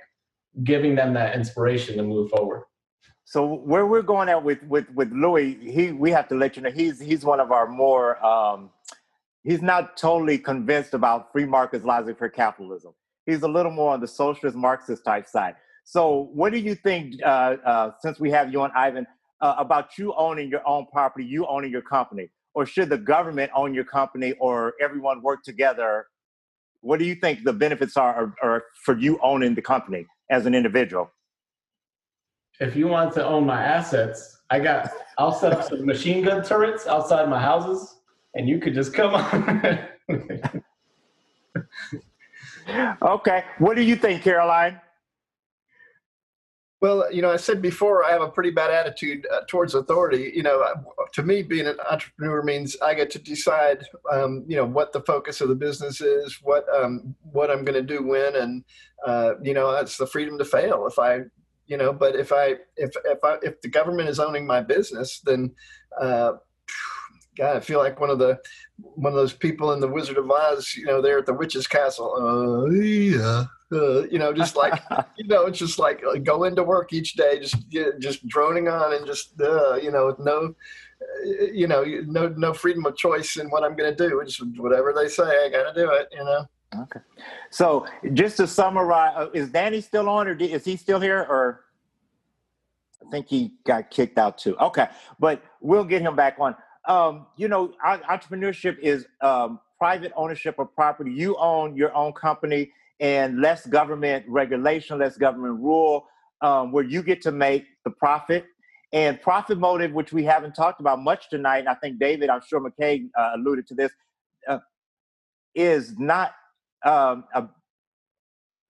giving them that inspiration to move forward? So where we're going at with Louis, we have to let you know he's one of our more he's not totally convinced about free markets, laissez-faire capitalism. He's a little more on the socialist Marxist type side. So what do you think, since we have you and Ivan, about you owning your own property, you owning your company, or should the government own your company, or everyone work together? What do you think the benefits are for you owning the company as an individual? If you want to own my assets, I'll set up some machine gun turrets outside my houses, and you could just come on. Okay. What do you think, Caroline? Well, you know, I said before, I have a pretty bad attitude towards authority. You know, to me, being an entrepreneur means I get to decide, you know, what the focus of the business is, what I'm going to do when, and, you know, that's the freedom to fail. But if the government is owning my business, then God, I feel like one of those people in the Wizard of Oz, you know, there at the witch's castle. You know, just like you know, it's just like go into work each day, just droning on, and just you know, no freedom of choice in what I'm going to do. Just whatever they say, I got to do it. You know. Okay. So just to summarize, is Danny still on, or is he still here? Or I think he got kicked out too. Okay. But we'll get him back on. You know, entrepreneurship is private ownership of property. You own your own company, and less government regulation, less government rule, where you get to make the profit. And profit motive, which we haven't talked about much tonight, and I think David, I'm sure McKay alluded to this, is not...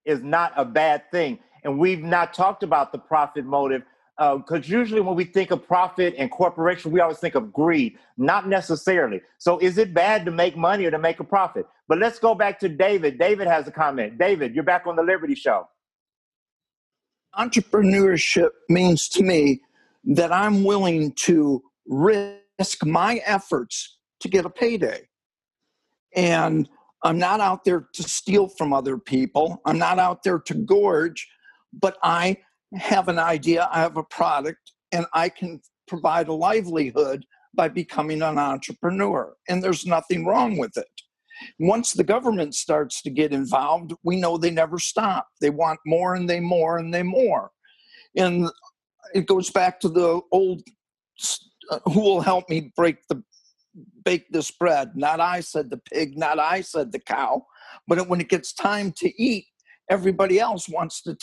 is not a bad thing. And we've not talked about the profit motive, because usually when we think of profit and corporation, we always think of greed. Not necessarily. So is it bad to make money or to make a profit? But let's go back to David. David has a comment. David, you're back on the Liberty Show. Entrepreneurship means to me that I'm willing to risk my efforts to get a payday. And I'm not out there to steal from other people. I'm not out there to gorge, but I have an idea, I have a product, and I can provide a livelihood by becoming an entrepreneur. And there's nothing wrong with it. Once the government starts to get involved, we know they never stop. They want more and they more and they more. And it goes back to the old, who will help me bake this bread? Not I, said the pig, not I, said the cow. But when it gets time to eat, everybody else wants to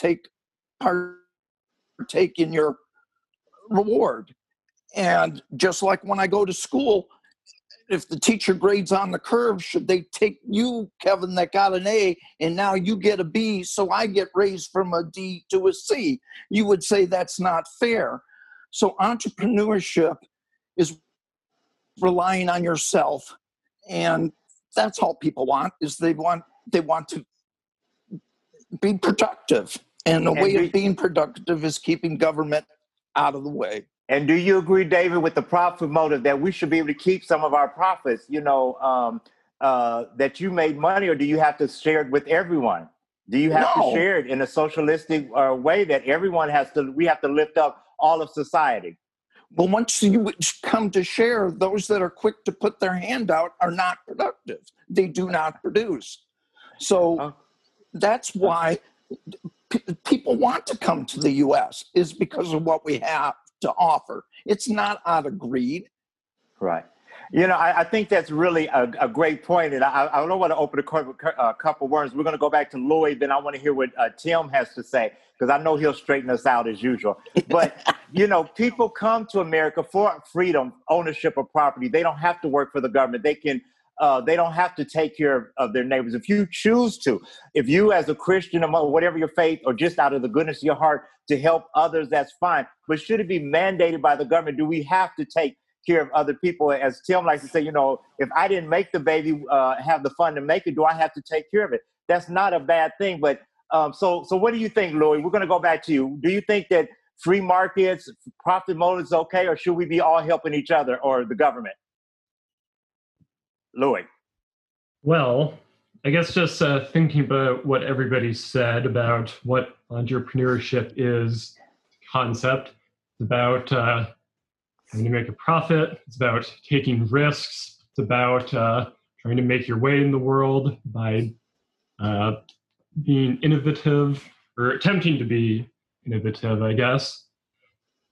partake in your reward. And just like when I go to school, if the teacher grades on the curve, should they take you, Kevin, that got an A, and now you get a B, so I get raised from a D to a C? You would say that's not fair. So entrepreneurship is relying on yourself, and that's all people want, is they want to be productive. And the way of being productive is keeping government out of the way. And do you agree, David, with the profit motive that we should be able to keep some of our profits, you know, that you made money, or do you have to share it with everyone? Do you have to share it in a socialistic way that everyone has to, we have to lift up all of society? Well, once you come to share, those that are quick to put their hand out are not productive. They do not produce. So that's why people want to come to the U.S. is because of what we have to offer. It's not out of greed. Right. You know, I think that's really a great point. And I don't want to open a couple words. We're going to go back to Lloyd, then I want to hear what Tim has to say, because I know he'll straighten us out as usual. But, you know, people come to America for freedom, ownership of property. They don't have to work for the government. They can, they don't have to take care of their neighbors. If you choose to, if you as a Christian or whatever your faith, or just out of the goodness of your heart to help others, that's fine. But should it be mandated by the government? Do we have to take care of other people? As Tim likes to say, you know, if I didn't make the baby have the fun to make it, do I have to take care of it? That's not a bad thing. But so what do you think, Louis? We're going to go back to you. Do you think that free markets, profit motives, okay, or should we be all helping each other or the government? Louis. Well, I guess just thinking about what everybody said about what entrepreneurship is, concept, it's about trying to make a profit, it's about taking risks, it's about trying to make your way in the world by being innovative, or attempting to be innovative, I guess.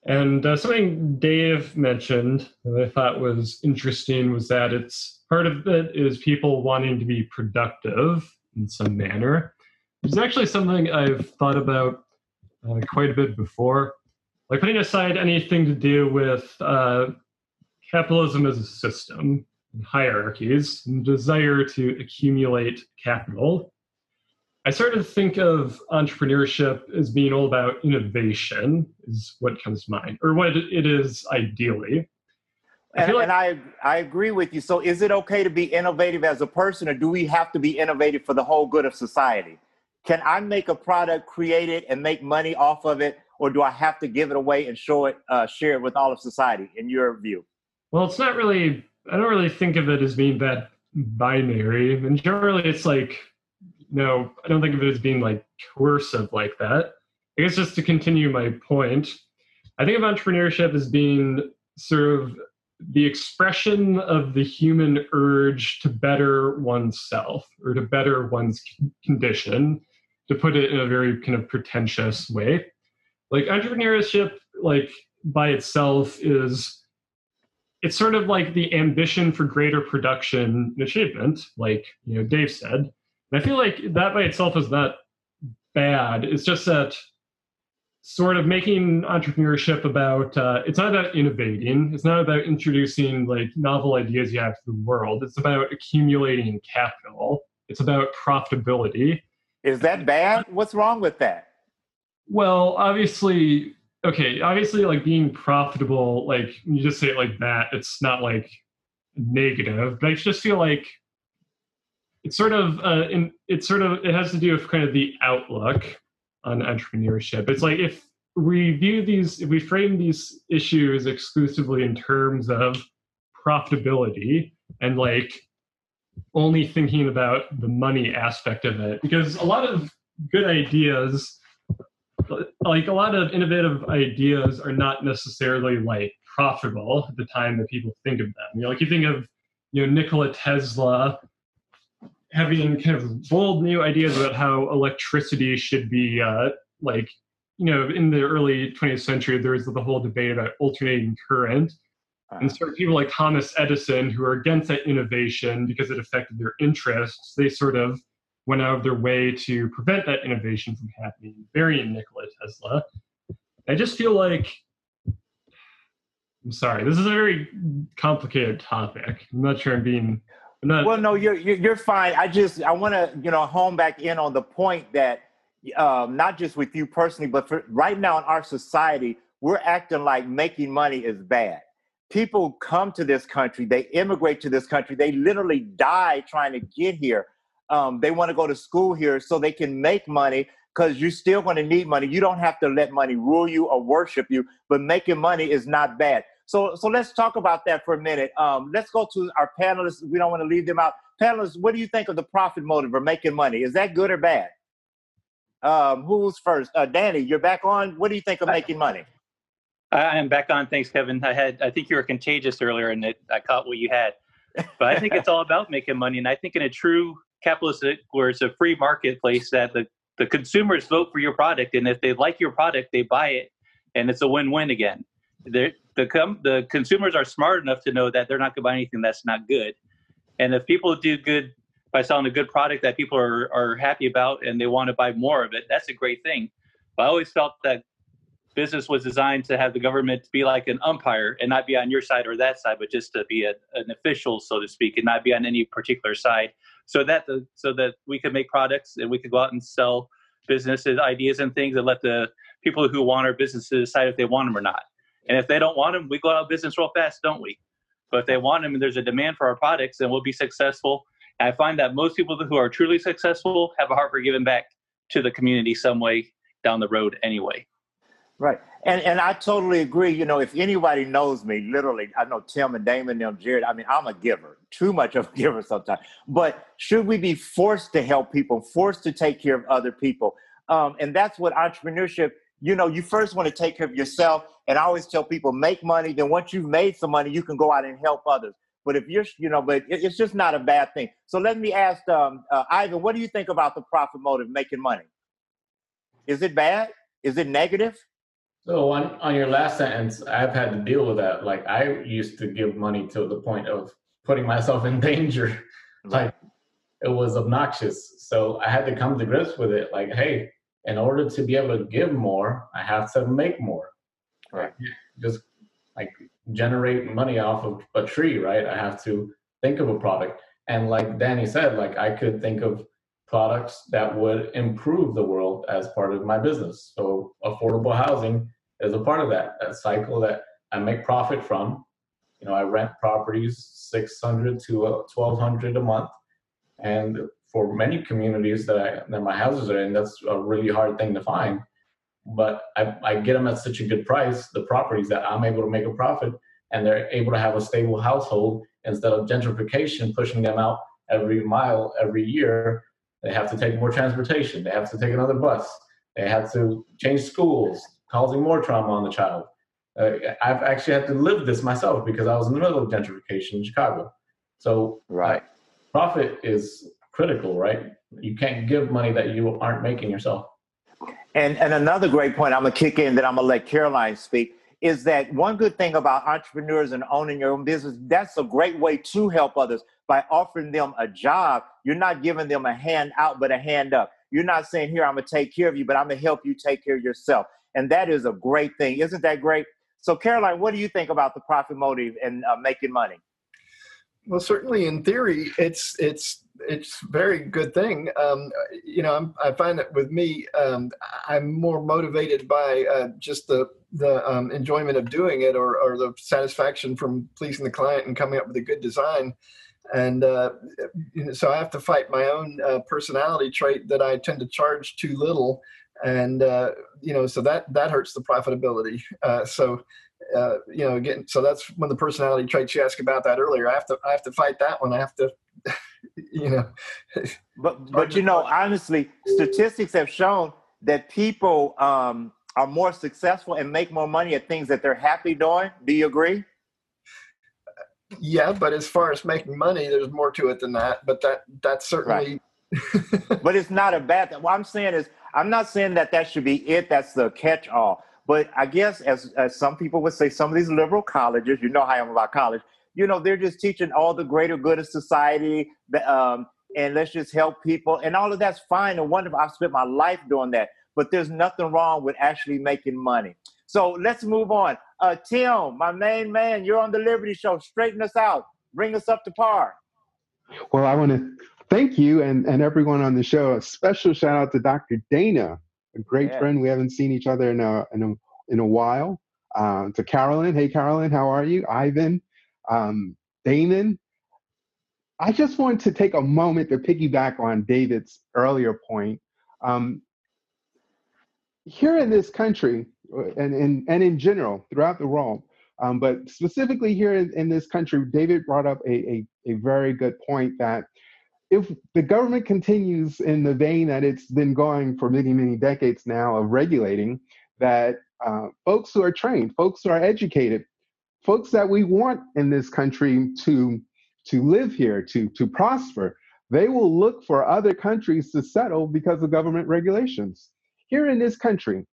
And something Dave mentioned that I thought was interesting was that it's part of it is people wanting to be productive in some manner. It's actually something I've thought about quite a bit before. Like putting aside anything to do with capitalism as a system, and hierarchies, and desire to accumulate capital, I started to think of entrepreneurship as being all about innovation, is what comes to mind, or what it is ideally. I agree with you. So is it okay to be innovative as a person, or do we have to be innovative for the whole good of society? Can I make a product, create it, and make money off of it, or do I have to give it away and show it, share it with all of society, in your view? Well, it's not really, I don't really think of it as being that binary. And generally it's like, no, I don't think of it as being like coercive like that. I guess just to continue my point, I think of entrepreneurship as being sort of the expression of the human urge to better oneself or to better one's condition, to put it in a very kind of pretentious way. Like entrepreneurship, like by itself is, it's sort of like the ambition for greater production and achievement, like, you know, Dave said. I feel like that by itself is not bad. It's just that sort of making entrepreneurship about, it's not about innovating. It's not about introducing like novel ideas you have to the world. It's about accumulating capital. It's about profitability. Is that bad? What's wrong with that? Well, obviously like being profitable, like when you just say it like that, it's not like negative, but I just feel like It has to do with kind of the outlook on entrepreneurship. It's like if we frame these issues exclusively in terms of profitability and like only thinking about the money aspect of it, because a lot of good ideas, like a lot of innovative ideas are not necessarily like profitable at the time that people think of them. You know, like you think of, you know, Nikola Tesla having kind of bold new ideas about how electricity should be like, you know, in the early 20th century, there was the whole debate about alternating current. And sort of people like Thomas Edison, who are against that innovation because it affected their interests, they sort of went out of their way to prevent that innovation from happening, burying Nikola Tesla. I just feel like I'm sorry. This is a very complicated topic. I'm not sure I'm being. I'm not... Well, no, you're fine. I want to, hone back in on the point that not just with you personally, but for right now in our society, we're acting like making money is bad. People come to this country. They immigrate to this country. They literally die trying to get here. They want to go to school here so they can make money, because you're still going to need money. You don't have to let money rule you or worship you, but making money is not bad. So let's talk about that for a minute. Let's go to our panelists. We don't want to leave them out. Panelists, what do you think of the profit motive or making money? Is that good or bad? Who's first? Danny, you're back on. What do you think of making money? I am back on. Thanks, Kevin. I think you were contagious earlier, and I caught what you had. But I think it's all about making money. And I think in a true capitalist, where it's a free marketplace, that the consumers vote for your product, and if they like your product, they buy it, and it's a win-win again. The consumers are smart enough to know that they're not going to buy anything that's not good. And if people do good by selling a good product that people are happy about and they want to buy more of it, that's a great thing. But I always felt that business was designed to have the government be like an umpire and not be on your side or that side, but just to be an official, so to speak, and not be on any particular side, so that we could make products and we could go out and sell businesses, ideas and things, and let the people who want our businesses decide if they want them or not. And if they don't want them, we go out of business real fast, don't we? But if they want them and there's a demand for our products, then we'll be successful. And I find that most people who are truly successful have a heart for giving back to the community some way down the road anyway. Right. And I totally agree. If anybody knows me, literally, I know Tim and Damon and Jared. I mean, I'm a giver, too much of a giver sometimes. But should we be forced to help people, forced to take care of other people? And that's what entrepreneurship, you first want to take care of yourself. And I always tell people, make money. Then once you've made some money, you can go out and help others. But if you're, but it's just not a bad thing. So let me ask Ivan, what do you think about the profit motive, making money? Is it bad? Is it negative? So on your last sentence, I've had to deal with that. Like, I used to give money to the point of putting myself in danger. Like, it was obnoxious. So I had to come to grips with it. Like, hey, in order to be able to give more, I have to make more. Right. Just like generate money off of a tree, right? I have to think of a product. And like Danny said, like, I could think of products that would improve the world as part of my business. So affordable housing is a part of that cycle that I make profit from. I rent properties $600 to $1,200 a month. And for many communities that my houses are in, that's a really hard thing to find. But I get them at such a good price, the properties, that I'm able to make a profit, and they're able to have a stable household instead of gentrification pushing them out every mile, every year. They have to take more transportation. They have to take another bus. They have to change schools, causing more trauma on the child. I've actually had to live this myself because I was in the middle of gentrification in Chicago. So right. Profit is critical, right? You can't give money that you aren't making yourself. And another great point, I'm going to kick in, that I'm going to let Caroline speak, is that one good thing about entrepreneurs and owning your own business, that's a great way to help others. By offering them a job, you're not giving them a hand out, but a hand up. You're not saying, here, I'm going to take care of you, but I'm going to help you take care of yourself. And that is a great thing. Isn't that great? So, Caroline, what do you think about the profit motive and making money? Well, certainly in theory, it's a very good thing. I find that with me, I'm more motivated by just the enjoyment of doing it or the satisfaction from pleasing the client and coming up with a good design. And so I have to fight my own personality trait that I tend to charge too little. And, so that hurts the profitability. Again, so that's one of the personality traits you asked about that earlier. I have to fight that one. I have to, But honestly, statistics have shown that people are more successful and make more money at things that they're happy doing. Do you agree? Yeah, but as far as making money, there's more to it than that. But that's certainly. Right. But it's not a bad thing. What I'm saying is, I'm not saying that should be it. That's the catch-all. But I guess, as some people would say, some of these liberal colleges, you know how I am about college, they're just teaching all the greater good of society, and let's just help people. And all of that's fine and wonderful. I've spent my life doing that. But there's nothing wrong with actually making money. So let's move on. Tim, my main man, you're on The Liberty Show. Straighten us out. Bring us up to par. Well, I want to thank you and everyone on the show. A special shout out to Dr. Dana, a great friend. We haven't seen each other in a while. To Caroline. Hey, Caroline, how are you? Ivan, Damon. I just want to take a moment to piggyback on David's earlier point. Here in this country, and in general, throughout the world, but specifically here in this country, David brought up a very good point that if the government continues in the vein that it's been going for many, many decades now of regulating, that folks who are trained, folks who are educated, folks that we want in this country to live here, to prosper, they will look for other countries to settle because of government regulations. Here in this country,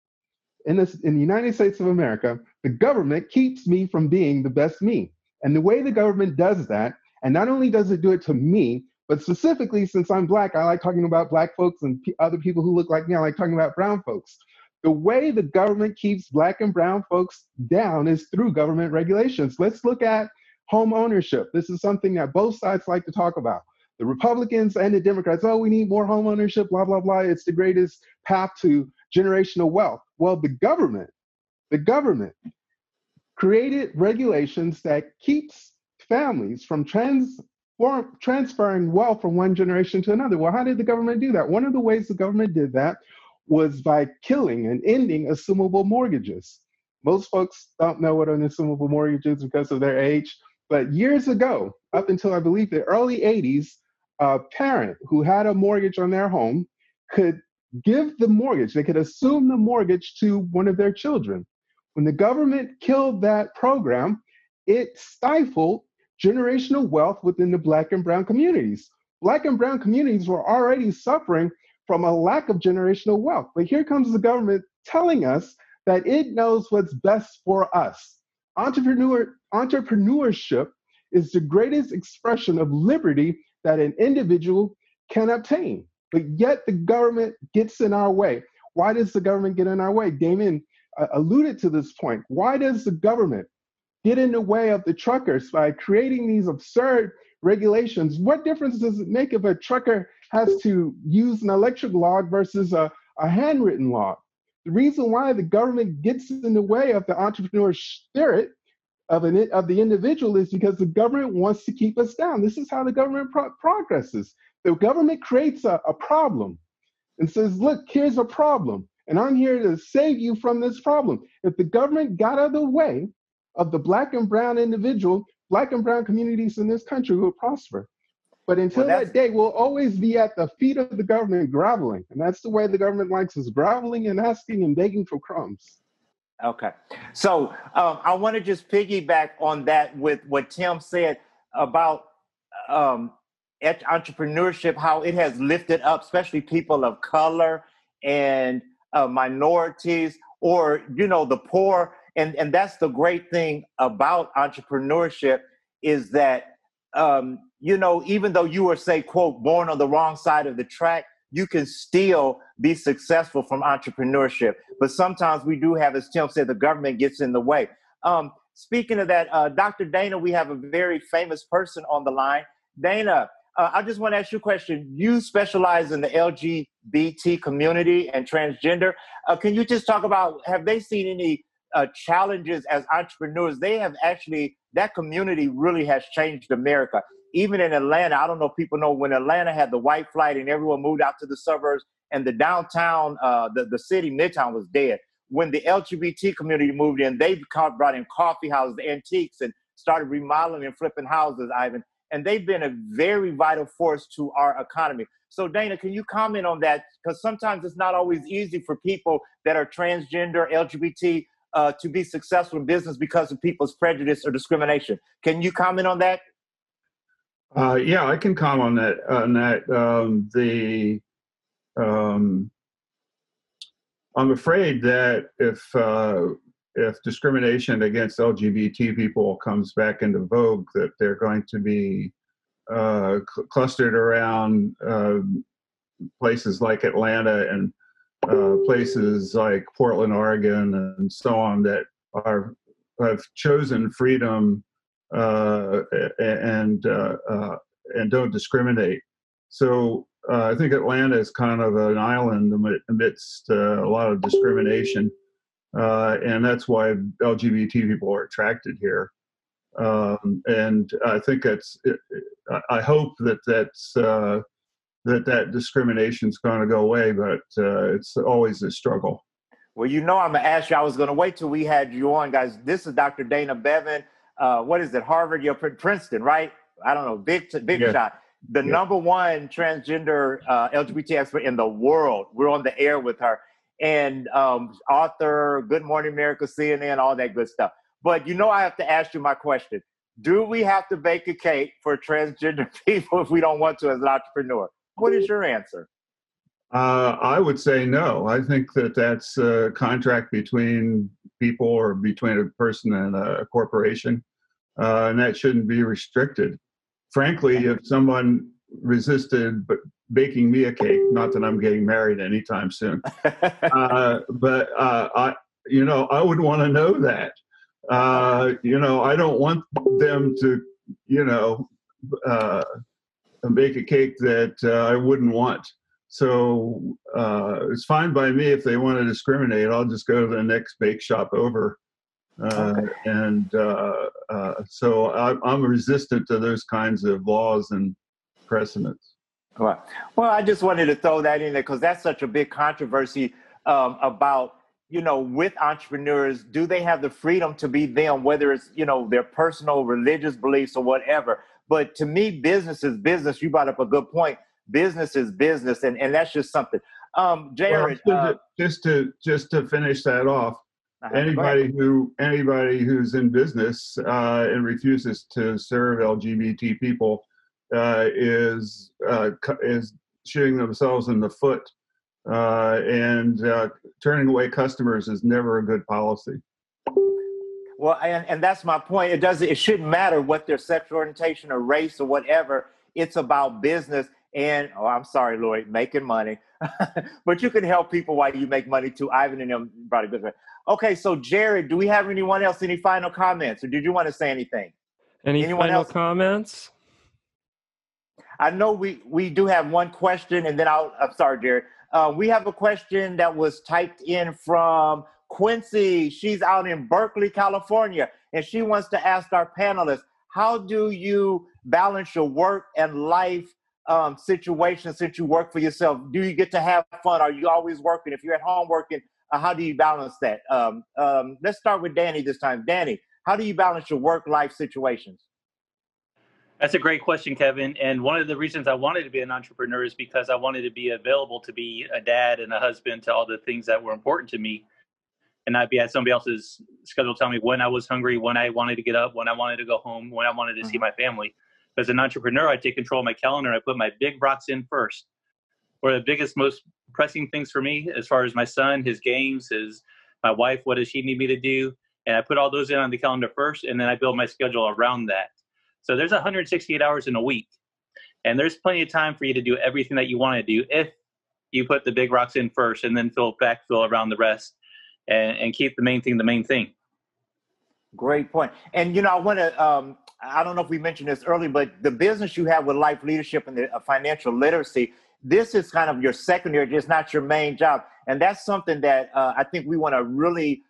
in the United States of America, the government keeps me from being the best me. And the way the government does that, and not only does it do it to me, but specifically since I'm Black, I like talking about Black folks and other people who look like me, I like talking about brown folks. The way the government keeps Black and brown folks down is through government regulations. Let's look at home ownership. This is something that both sides like to talk about. The Republicans and the Democrats, oh, we need more home ownership, blah, blah, blah. It's the greatest path to generational wealth. Well, the government created regulations that keeps families from transferring wealth from one generation to another. Well, how did the government do that? One of the ways the government did that was by killing and ending assumable mortgages. Most folks don't know what an assumable mortgage is because of their age, but years ago, up until I believe the early 80s, a parent who had a mortgage on their home could give the mortgage, they could assume the mortgage to one of their children. When the government killed that program, it stifled generational wealth within the Black and brown communities. Black and brown communities were already suffering from a lack of generational wealth. But here comes the government telling us that it knows what's best for us. Entrepreneurship is the greatest expression of liberty that an individual can obtain. But yet the government gets in our way. Why does the government get in our way? Damon alluded to this point. Why does the government get in the way of the truckers by creating these absurd regulations? What difference does it make if a trucker has to use an electric log versus a handwritten log? The reason why the government gets in the way of the entrepreneur spirit of the individual is because the government wants to keep us down. This is how the government progresses. The government creates a problem and says, look, here's a problem, and I'm here to save you from this problem. If the government got out of the way of the Black and brown individual, Black and brown communities in this country will prosper. But until that day, we'll always be at the feet of the government groveling. And that's the way the government likes us, groveling and asking and begging for crumbs. Okay. So I want to just piggyback on that with what Tim said about entrepreneurship, how it has lifted up, especially people of color and minorities or, the poor. And that's the great thing about entrepreneurship is that, even though you were, say, quote, born on the wrong side of the track, you can still be successful from entrepreneurship. But sometimes we do have, as Tim said, the government gets in the way. Speaking of that, Dr. Dana, we have a very famous person on the line. Dana, I just want to ask you a question. You specialize in the LGBT community and transgender. Can you just talk about, have they seen any challenges as entrepreneurs? They have actually, that community really has changed America. Even in Atlanta, I don't know if people know, when Atlanta had the white flight and everyone moved out to the suburbs and the downtown, the city, Midtown, was dead. When the LGBT community moved in, they brought in coffee houses, antiques, and started remodeling and flipping houses, Ivan. And they've been a very vital force to our economy. So, Dana, can you comment on that? Because sometimes it's not always easy for people that are transgender, LGBT, to be successful in business because of people's prejudice or discrimination. Can you comment on that? Yeah, I can comment on that. I'm afraid that if discrimination against LGBT people comes back into vogue, that they're going to be clustered around places like Atlanta and places like Portland, Oregon, and so on, that are have chosen freedom and don't discriminate. So I think Atlanta is kind of an island amidst a lot of discrimination, and that's why LGBT people are attracted here. And I think that's. I hope that that's that discrimination is going to go away, but it's always a struggle. Well, you know, I'm going to ask you. I was going to wait till we had you on, guys. This is Dr. Dana Bevan. What is it? Harvard, you're Princeton, right? I don't know. Big yeah. Shot. The yeah. #1 transgender LGBT expert in the world. We're on the air with her. And author, Good Morning America, CNN, all that good stuff. But you know I have to ask you my question. Do we have to bake a cake for transgender people if we don't want to as an entrepreneur? What is your answer? I would say no. I think that that's a contract between people or between a person and a corporation, and that shouldn't be restricted. Frankly, if someone resisted baking me a cake, not that I'm getting married anytime soon, I would want to know that. I don't want them to, bake a cake that I wouldn't want. So it's fine by me if they want to discriminate. I'll just go to the next bake shop over. Okay. And so I'm resistant to those kinds of laws and precedents. All right. Well, I just wanted to throw that in there because that's such a big controversy about, with entrepreneurs, do they have the freedom to be them, whether it's, their personal religious beliefs or whatever. But to me, business is business. You brought up a good point. Business is business. And that's just something. Jared, well, just to finish that off. Anybody who's in business and refuses to serve LGBT people is shooting themselves in the foot, and turning away customers is never a good policy. Well, and that's my point. It shouldn't matter what their sexual orientation or race or whatever. It's about business. And, oh, I'm sorry, Lloyd, making money. But you can help people while you make money too. Ivan and them brought a good way. Okay, so Jared, do we have anyone else? Any final comments? Or did you want to say anything? Anyone else? I know we do have one question, and then I'm sorry, Jared. We have a question that was typed in from Quincy. She's out in Berkeley, California, and she wants to ask our panelists, how do you balance your work and life situation since you work for yourself? Do you get to have fun? Are you always working? If you're at home working, how do you balance that? Let's start with Danny this time. Danny, how do you balance your work-life situations? That's a great question, Kevin. And one of the reasons I wanted to be an entrepreneur is because I wanted to be available to be a dad and a husband to all the things that were important to me. And I'd be at somebody else's schedule telling me when I was hungry, when I wanted to get up, when I wanted to go home, when I wanted to see my family. As an entrepreneur, I take control of my calendar. I put my big rocks in first. One of the biggest, most pressing things for me, as far as my son, his games, my wife, what does she need me to do? And I put all those in on the calendar first, and then I build my schedule around that. So there's 168 hours in a week, and there's plenty of time for you to do everything that you want to do if you put the big rocks in first and then backfill around the rest and keep the main thing the main thing. Great point. And, I want to I don't know if we mentioned this earlier, but the business you have with Life Leadership and the financial literacy, this is kind of your secondary, just not your main job. And that's something that I think we want to really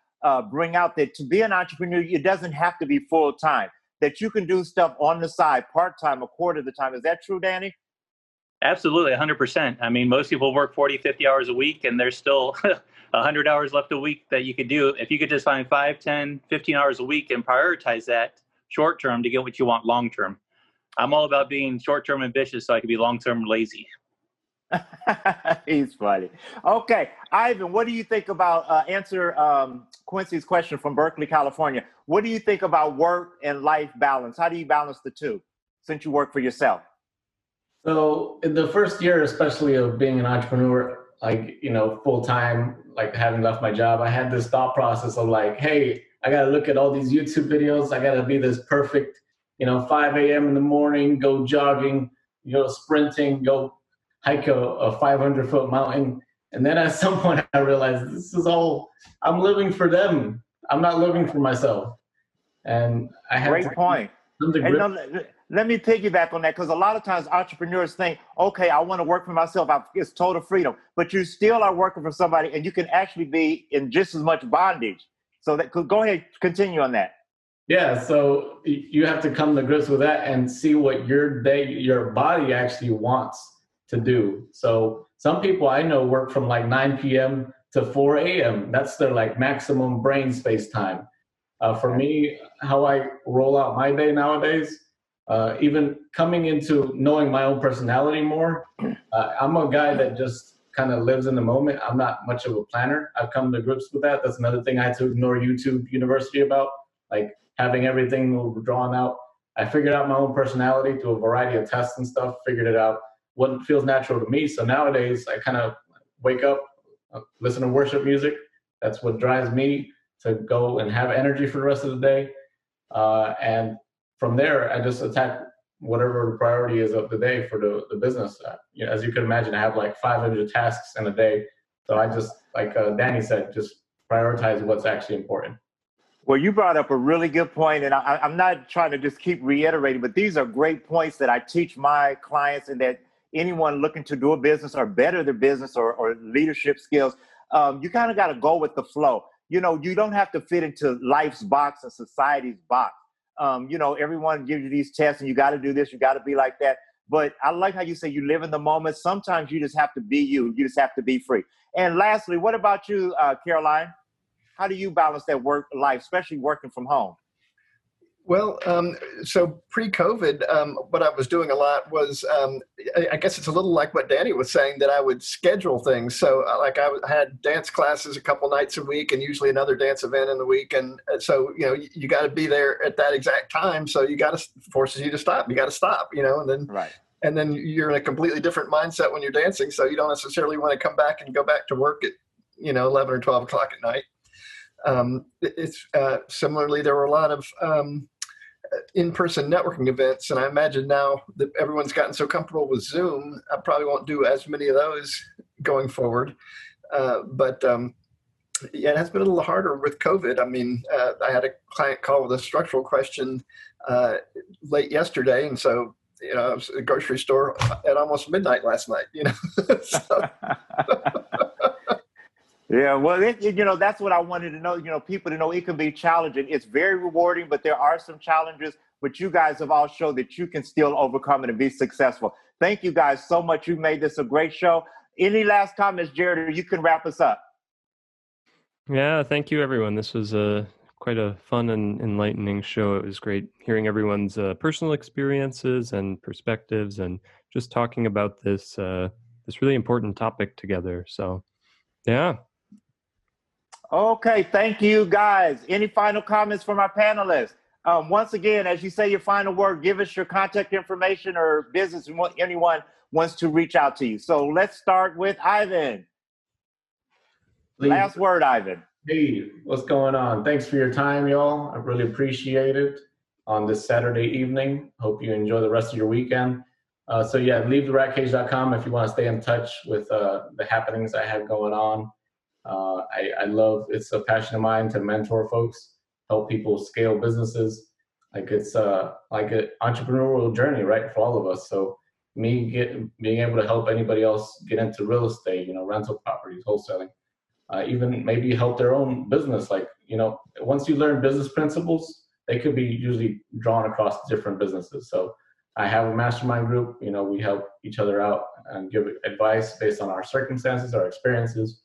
bring out, that to be an entrepreneur, it doesn't have to be full time, that you can do stuff on the side, part time, a quarter of the time. Is that true, Danny? Absolutely, 100%. I mean, most people work 40, 50 hours a week, and there's still 100 hours left a week that you could do. If you could just find 5, 10, 15 hours a week and prioritize that, short-term to get what you want long-term. I'm all about being short-term ambitious so I can be long-term lazy. He's funny. Okay, Ivan, what do you think about, answer Quincy's question from Berkeley, California. What do you think about work and life balance? How do you balance the two since you work for yourself? So in the first year, especially of being an entrepreneur, full-time, having left my job, I had this thought process of hey, I got to look at all these YouTube videos. I got to be this perfect, 5 a.m. in the morning, go jogging, sprinting, go hike a 500-foot mountain. And then at some point I realized I'm living for them. I'm not living for myself. And I have great point. Let me piggyback on that, because a lot of times entrepreneurs think, okay, I want to work for myself. It's total freedom, but you still are working for somebody, and you can actually be in just as much bondage. So that, go ahead, continue on that. Yeah, so you have to come to grips with that and see what your body actually wants to do. So some people I know work from like 9 p.m. to 4 a.m. That's their like maximum brain space time. For me, how I roll out my day nowadays, even coming into knowing my own personality more, I'm a guy that just kind of lives in the moment. I'm not much of a planner. I've come to grips with that. That's another thing I had to ignore YouTube University about, like having everything drawn out. I figured out my own personality through a variety of tests and stuff, figured it out, what feels natural to me. So nowadays I kind of wake up, listen to worship music. That's what drives me to go and have energy for the rest of the day. And from there, I just attack whatever the priority is of the day for the business. You know, as you can imagine, I have like 500 tasks in a day. So I just, like Danny said, just prioritize what's actually important. Well, you brought up a really good point, and I'm not trying to just keep reiterating, but these are great points that I teach my clients, and that anyone looking to do a business or better their business or leadership skills, you kind of got to go with the flow. You know, you don't have to fit into life's box or society's box. You know, everyone gives you these tests and you got to do this, you got to be like that. But I like how you say you live in the moment. Sometimes you just have to be you. You just have to be free. And lastly, what about you, Caroline? How do you balance that work life, especially working from home? Well, so pre-COVID, what I was doing a lot was, I guess it's a little like what Danny was saying, that I would schedule things. So like I had dance classes a couple nights a week and usually another dance event in the week. And so, you know, you got to be there at that exact time. So you got to, forces you to stop. You got to stop, you know, and then, right. And then you're in a completely different mindset when you're dancing. So you don't necessarily want to come back and go back to work at, you know, 11 or 12 o'clock at night. It's similarly, there were a lot of, in-person networking events. And I imagine now that everyone's gotten so comfortable with Zoom, I probably won't do as many of those going forward. Yeah, it has been a little harder with COVID. I mean, I had a client call with a structural question late yesterday. And so, you know, I was at the grocery store at almost midnight last night, you know. So. Yeah, well, you know, that's what I wanted to know, you know, people to know it can be challenging. It's very rewarding, but there are some challenges, but you guys have all shown that you can still overcome it and be successful. Thank you guys so much. You made this a great show. Any last comments, Jared, or you can wrap us up? Yeah, thank you, everyone. This was quite a fun and enlightening show. It was great hearing everyone's personal experiences and perspectives and just talking about this, this really important topic together. So, yeah. Okay, thank you guys. Any final comments from our panelists? Once again, as you say your final word, give us your contact information or business and what anyone wants to reach out to you. So let's start with Ivan. Please. Last word, Ivan. Hey, what's going on? Thanks for your time, y'all. I really appreciate it on this Saturday evening. Hope you enjoy the rest of your weekend. So yeah, leavetheratcage.com if you want to stay in touch with the happenings I have going on. I love, it's a passion of mine to mentor folks, help people scale businesses. Like it's like an entrepreneurial journey, right? For all of us. So me being able to help anybody else get into real estate, you know, rental properties, wholesaling, even maybe help their own business. Like, you know, once you learn business principles, they could be usually drawn across different businesses. So I have a mastermind group, you know, we help each other out and give advice based on our circumstances, our experiences.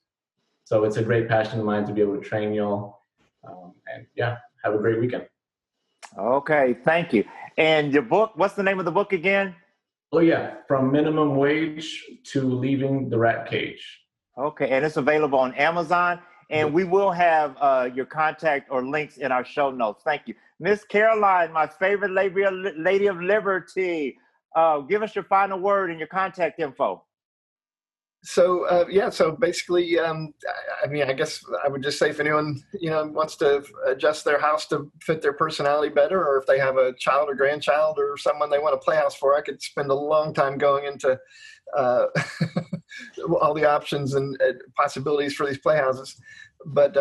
So it's a great passion of mine to be able to train y'all. And yeah, have a great weekend. Okay, thank you. And your book, what's the name of the book again? Oh yeah, From Minimum Wage to Leaving the Rat Cage. Okay, and it's available on Amazon. And we will have your contact or links in our show notes. Thank you. Miss Caroline, my favorite lady of liberty. Give us your final word and your contact info. So, yeah, so basically, I mean, I guess I would just say if anyone, you know, wants to adjust their house to fit their personality better, or if they have a child or grandchild or someone they want to play house for, I could spend a long time going into all the options and possibilities for these playhouses. But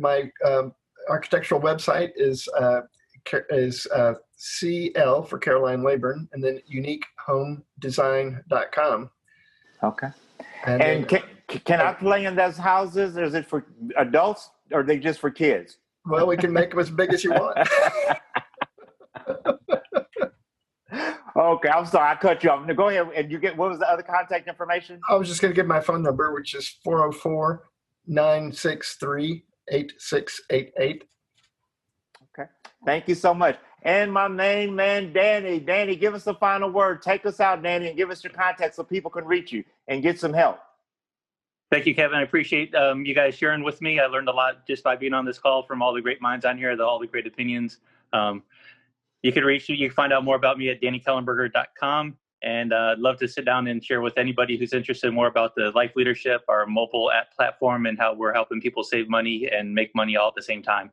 my architectural website is is CL for Caroline Leyburn, and then uniquehomedesign.com. Okay. And then, can I play in those houses? Is it for adults or are they just for kids? Well, we can make them as big as you want. Okay, I'm sorry, I cut you off. Now, go ahead, and you get, what was the other contact information? I was just going to give my phone number, which is 404-963-8688. Okay, thank you so much. And my main man, Danny. Danny, give us the final word. Take us out, Danny, and give us your contact so people can reach you and get some help. Thank you, Kevin. I appreciate you guys sharing with me. I learned a lot just by being on this call from all the great minds on here, all the great opinions. You can reach me. You can find out more about me at DannyKellenberger.com. And I'd love to sit down and share with anybody who's interested more about the Life Leadership, our mobile app platform, and how we're helping people save money and make money all at the same time.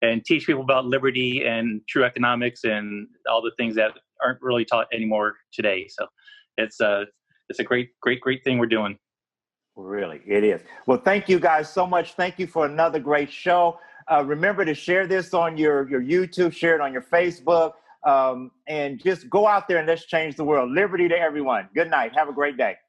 And teach people about liberty and true economics and all the things that aren't really taught anymore today. So it's a great, great, great thing we're doing. Really, it is. Well, thank you guys so much. Thank you for another great show. Remember to share this on your YouTube, share it on your Facebook, and just go out there and let's change the world. Liberty to everyone. Good night. Have a great day.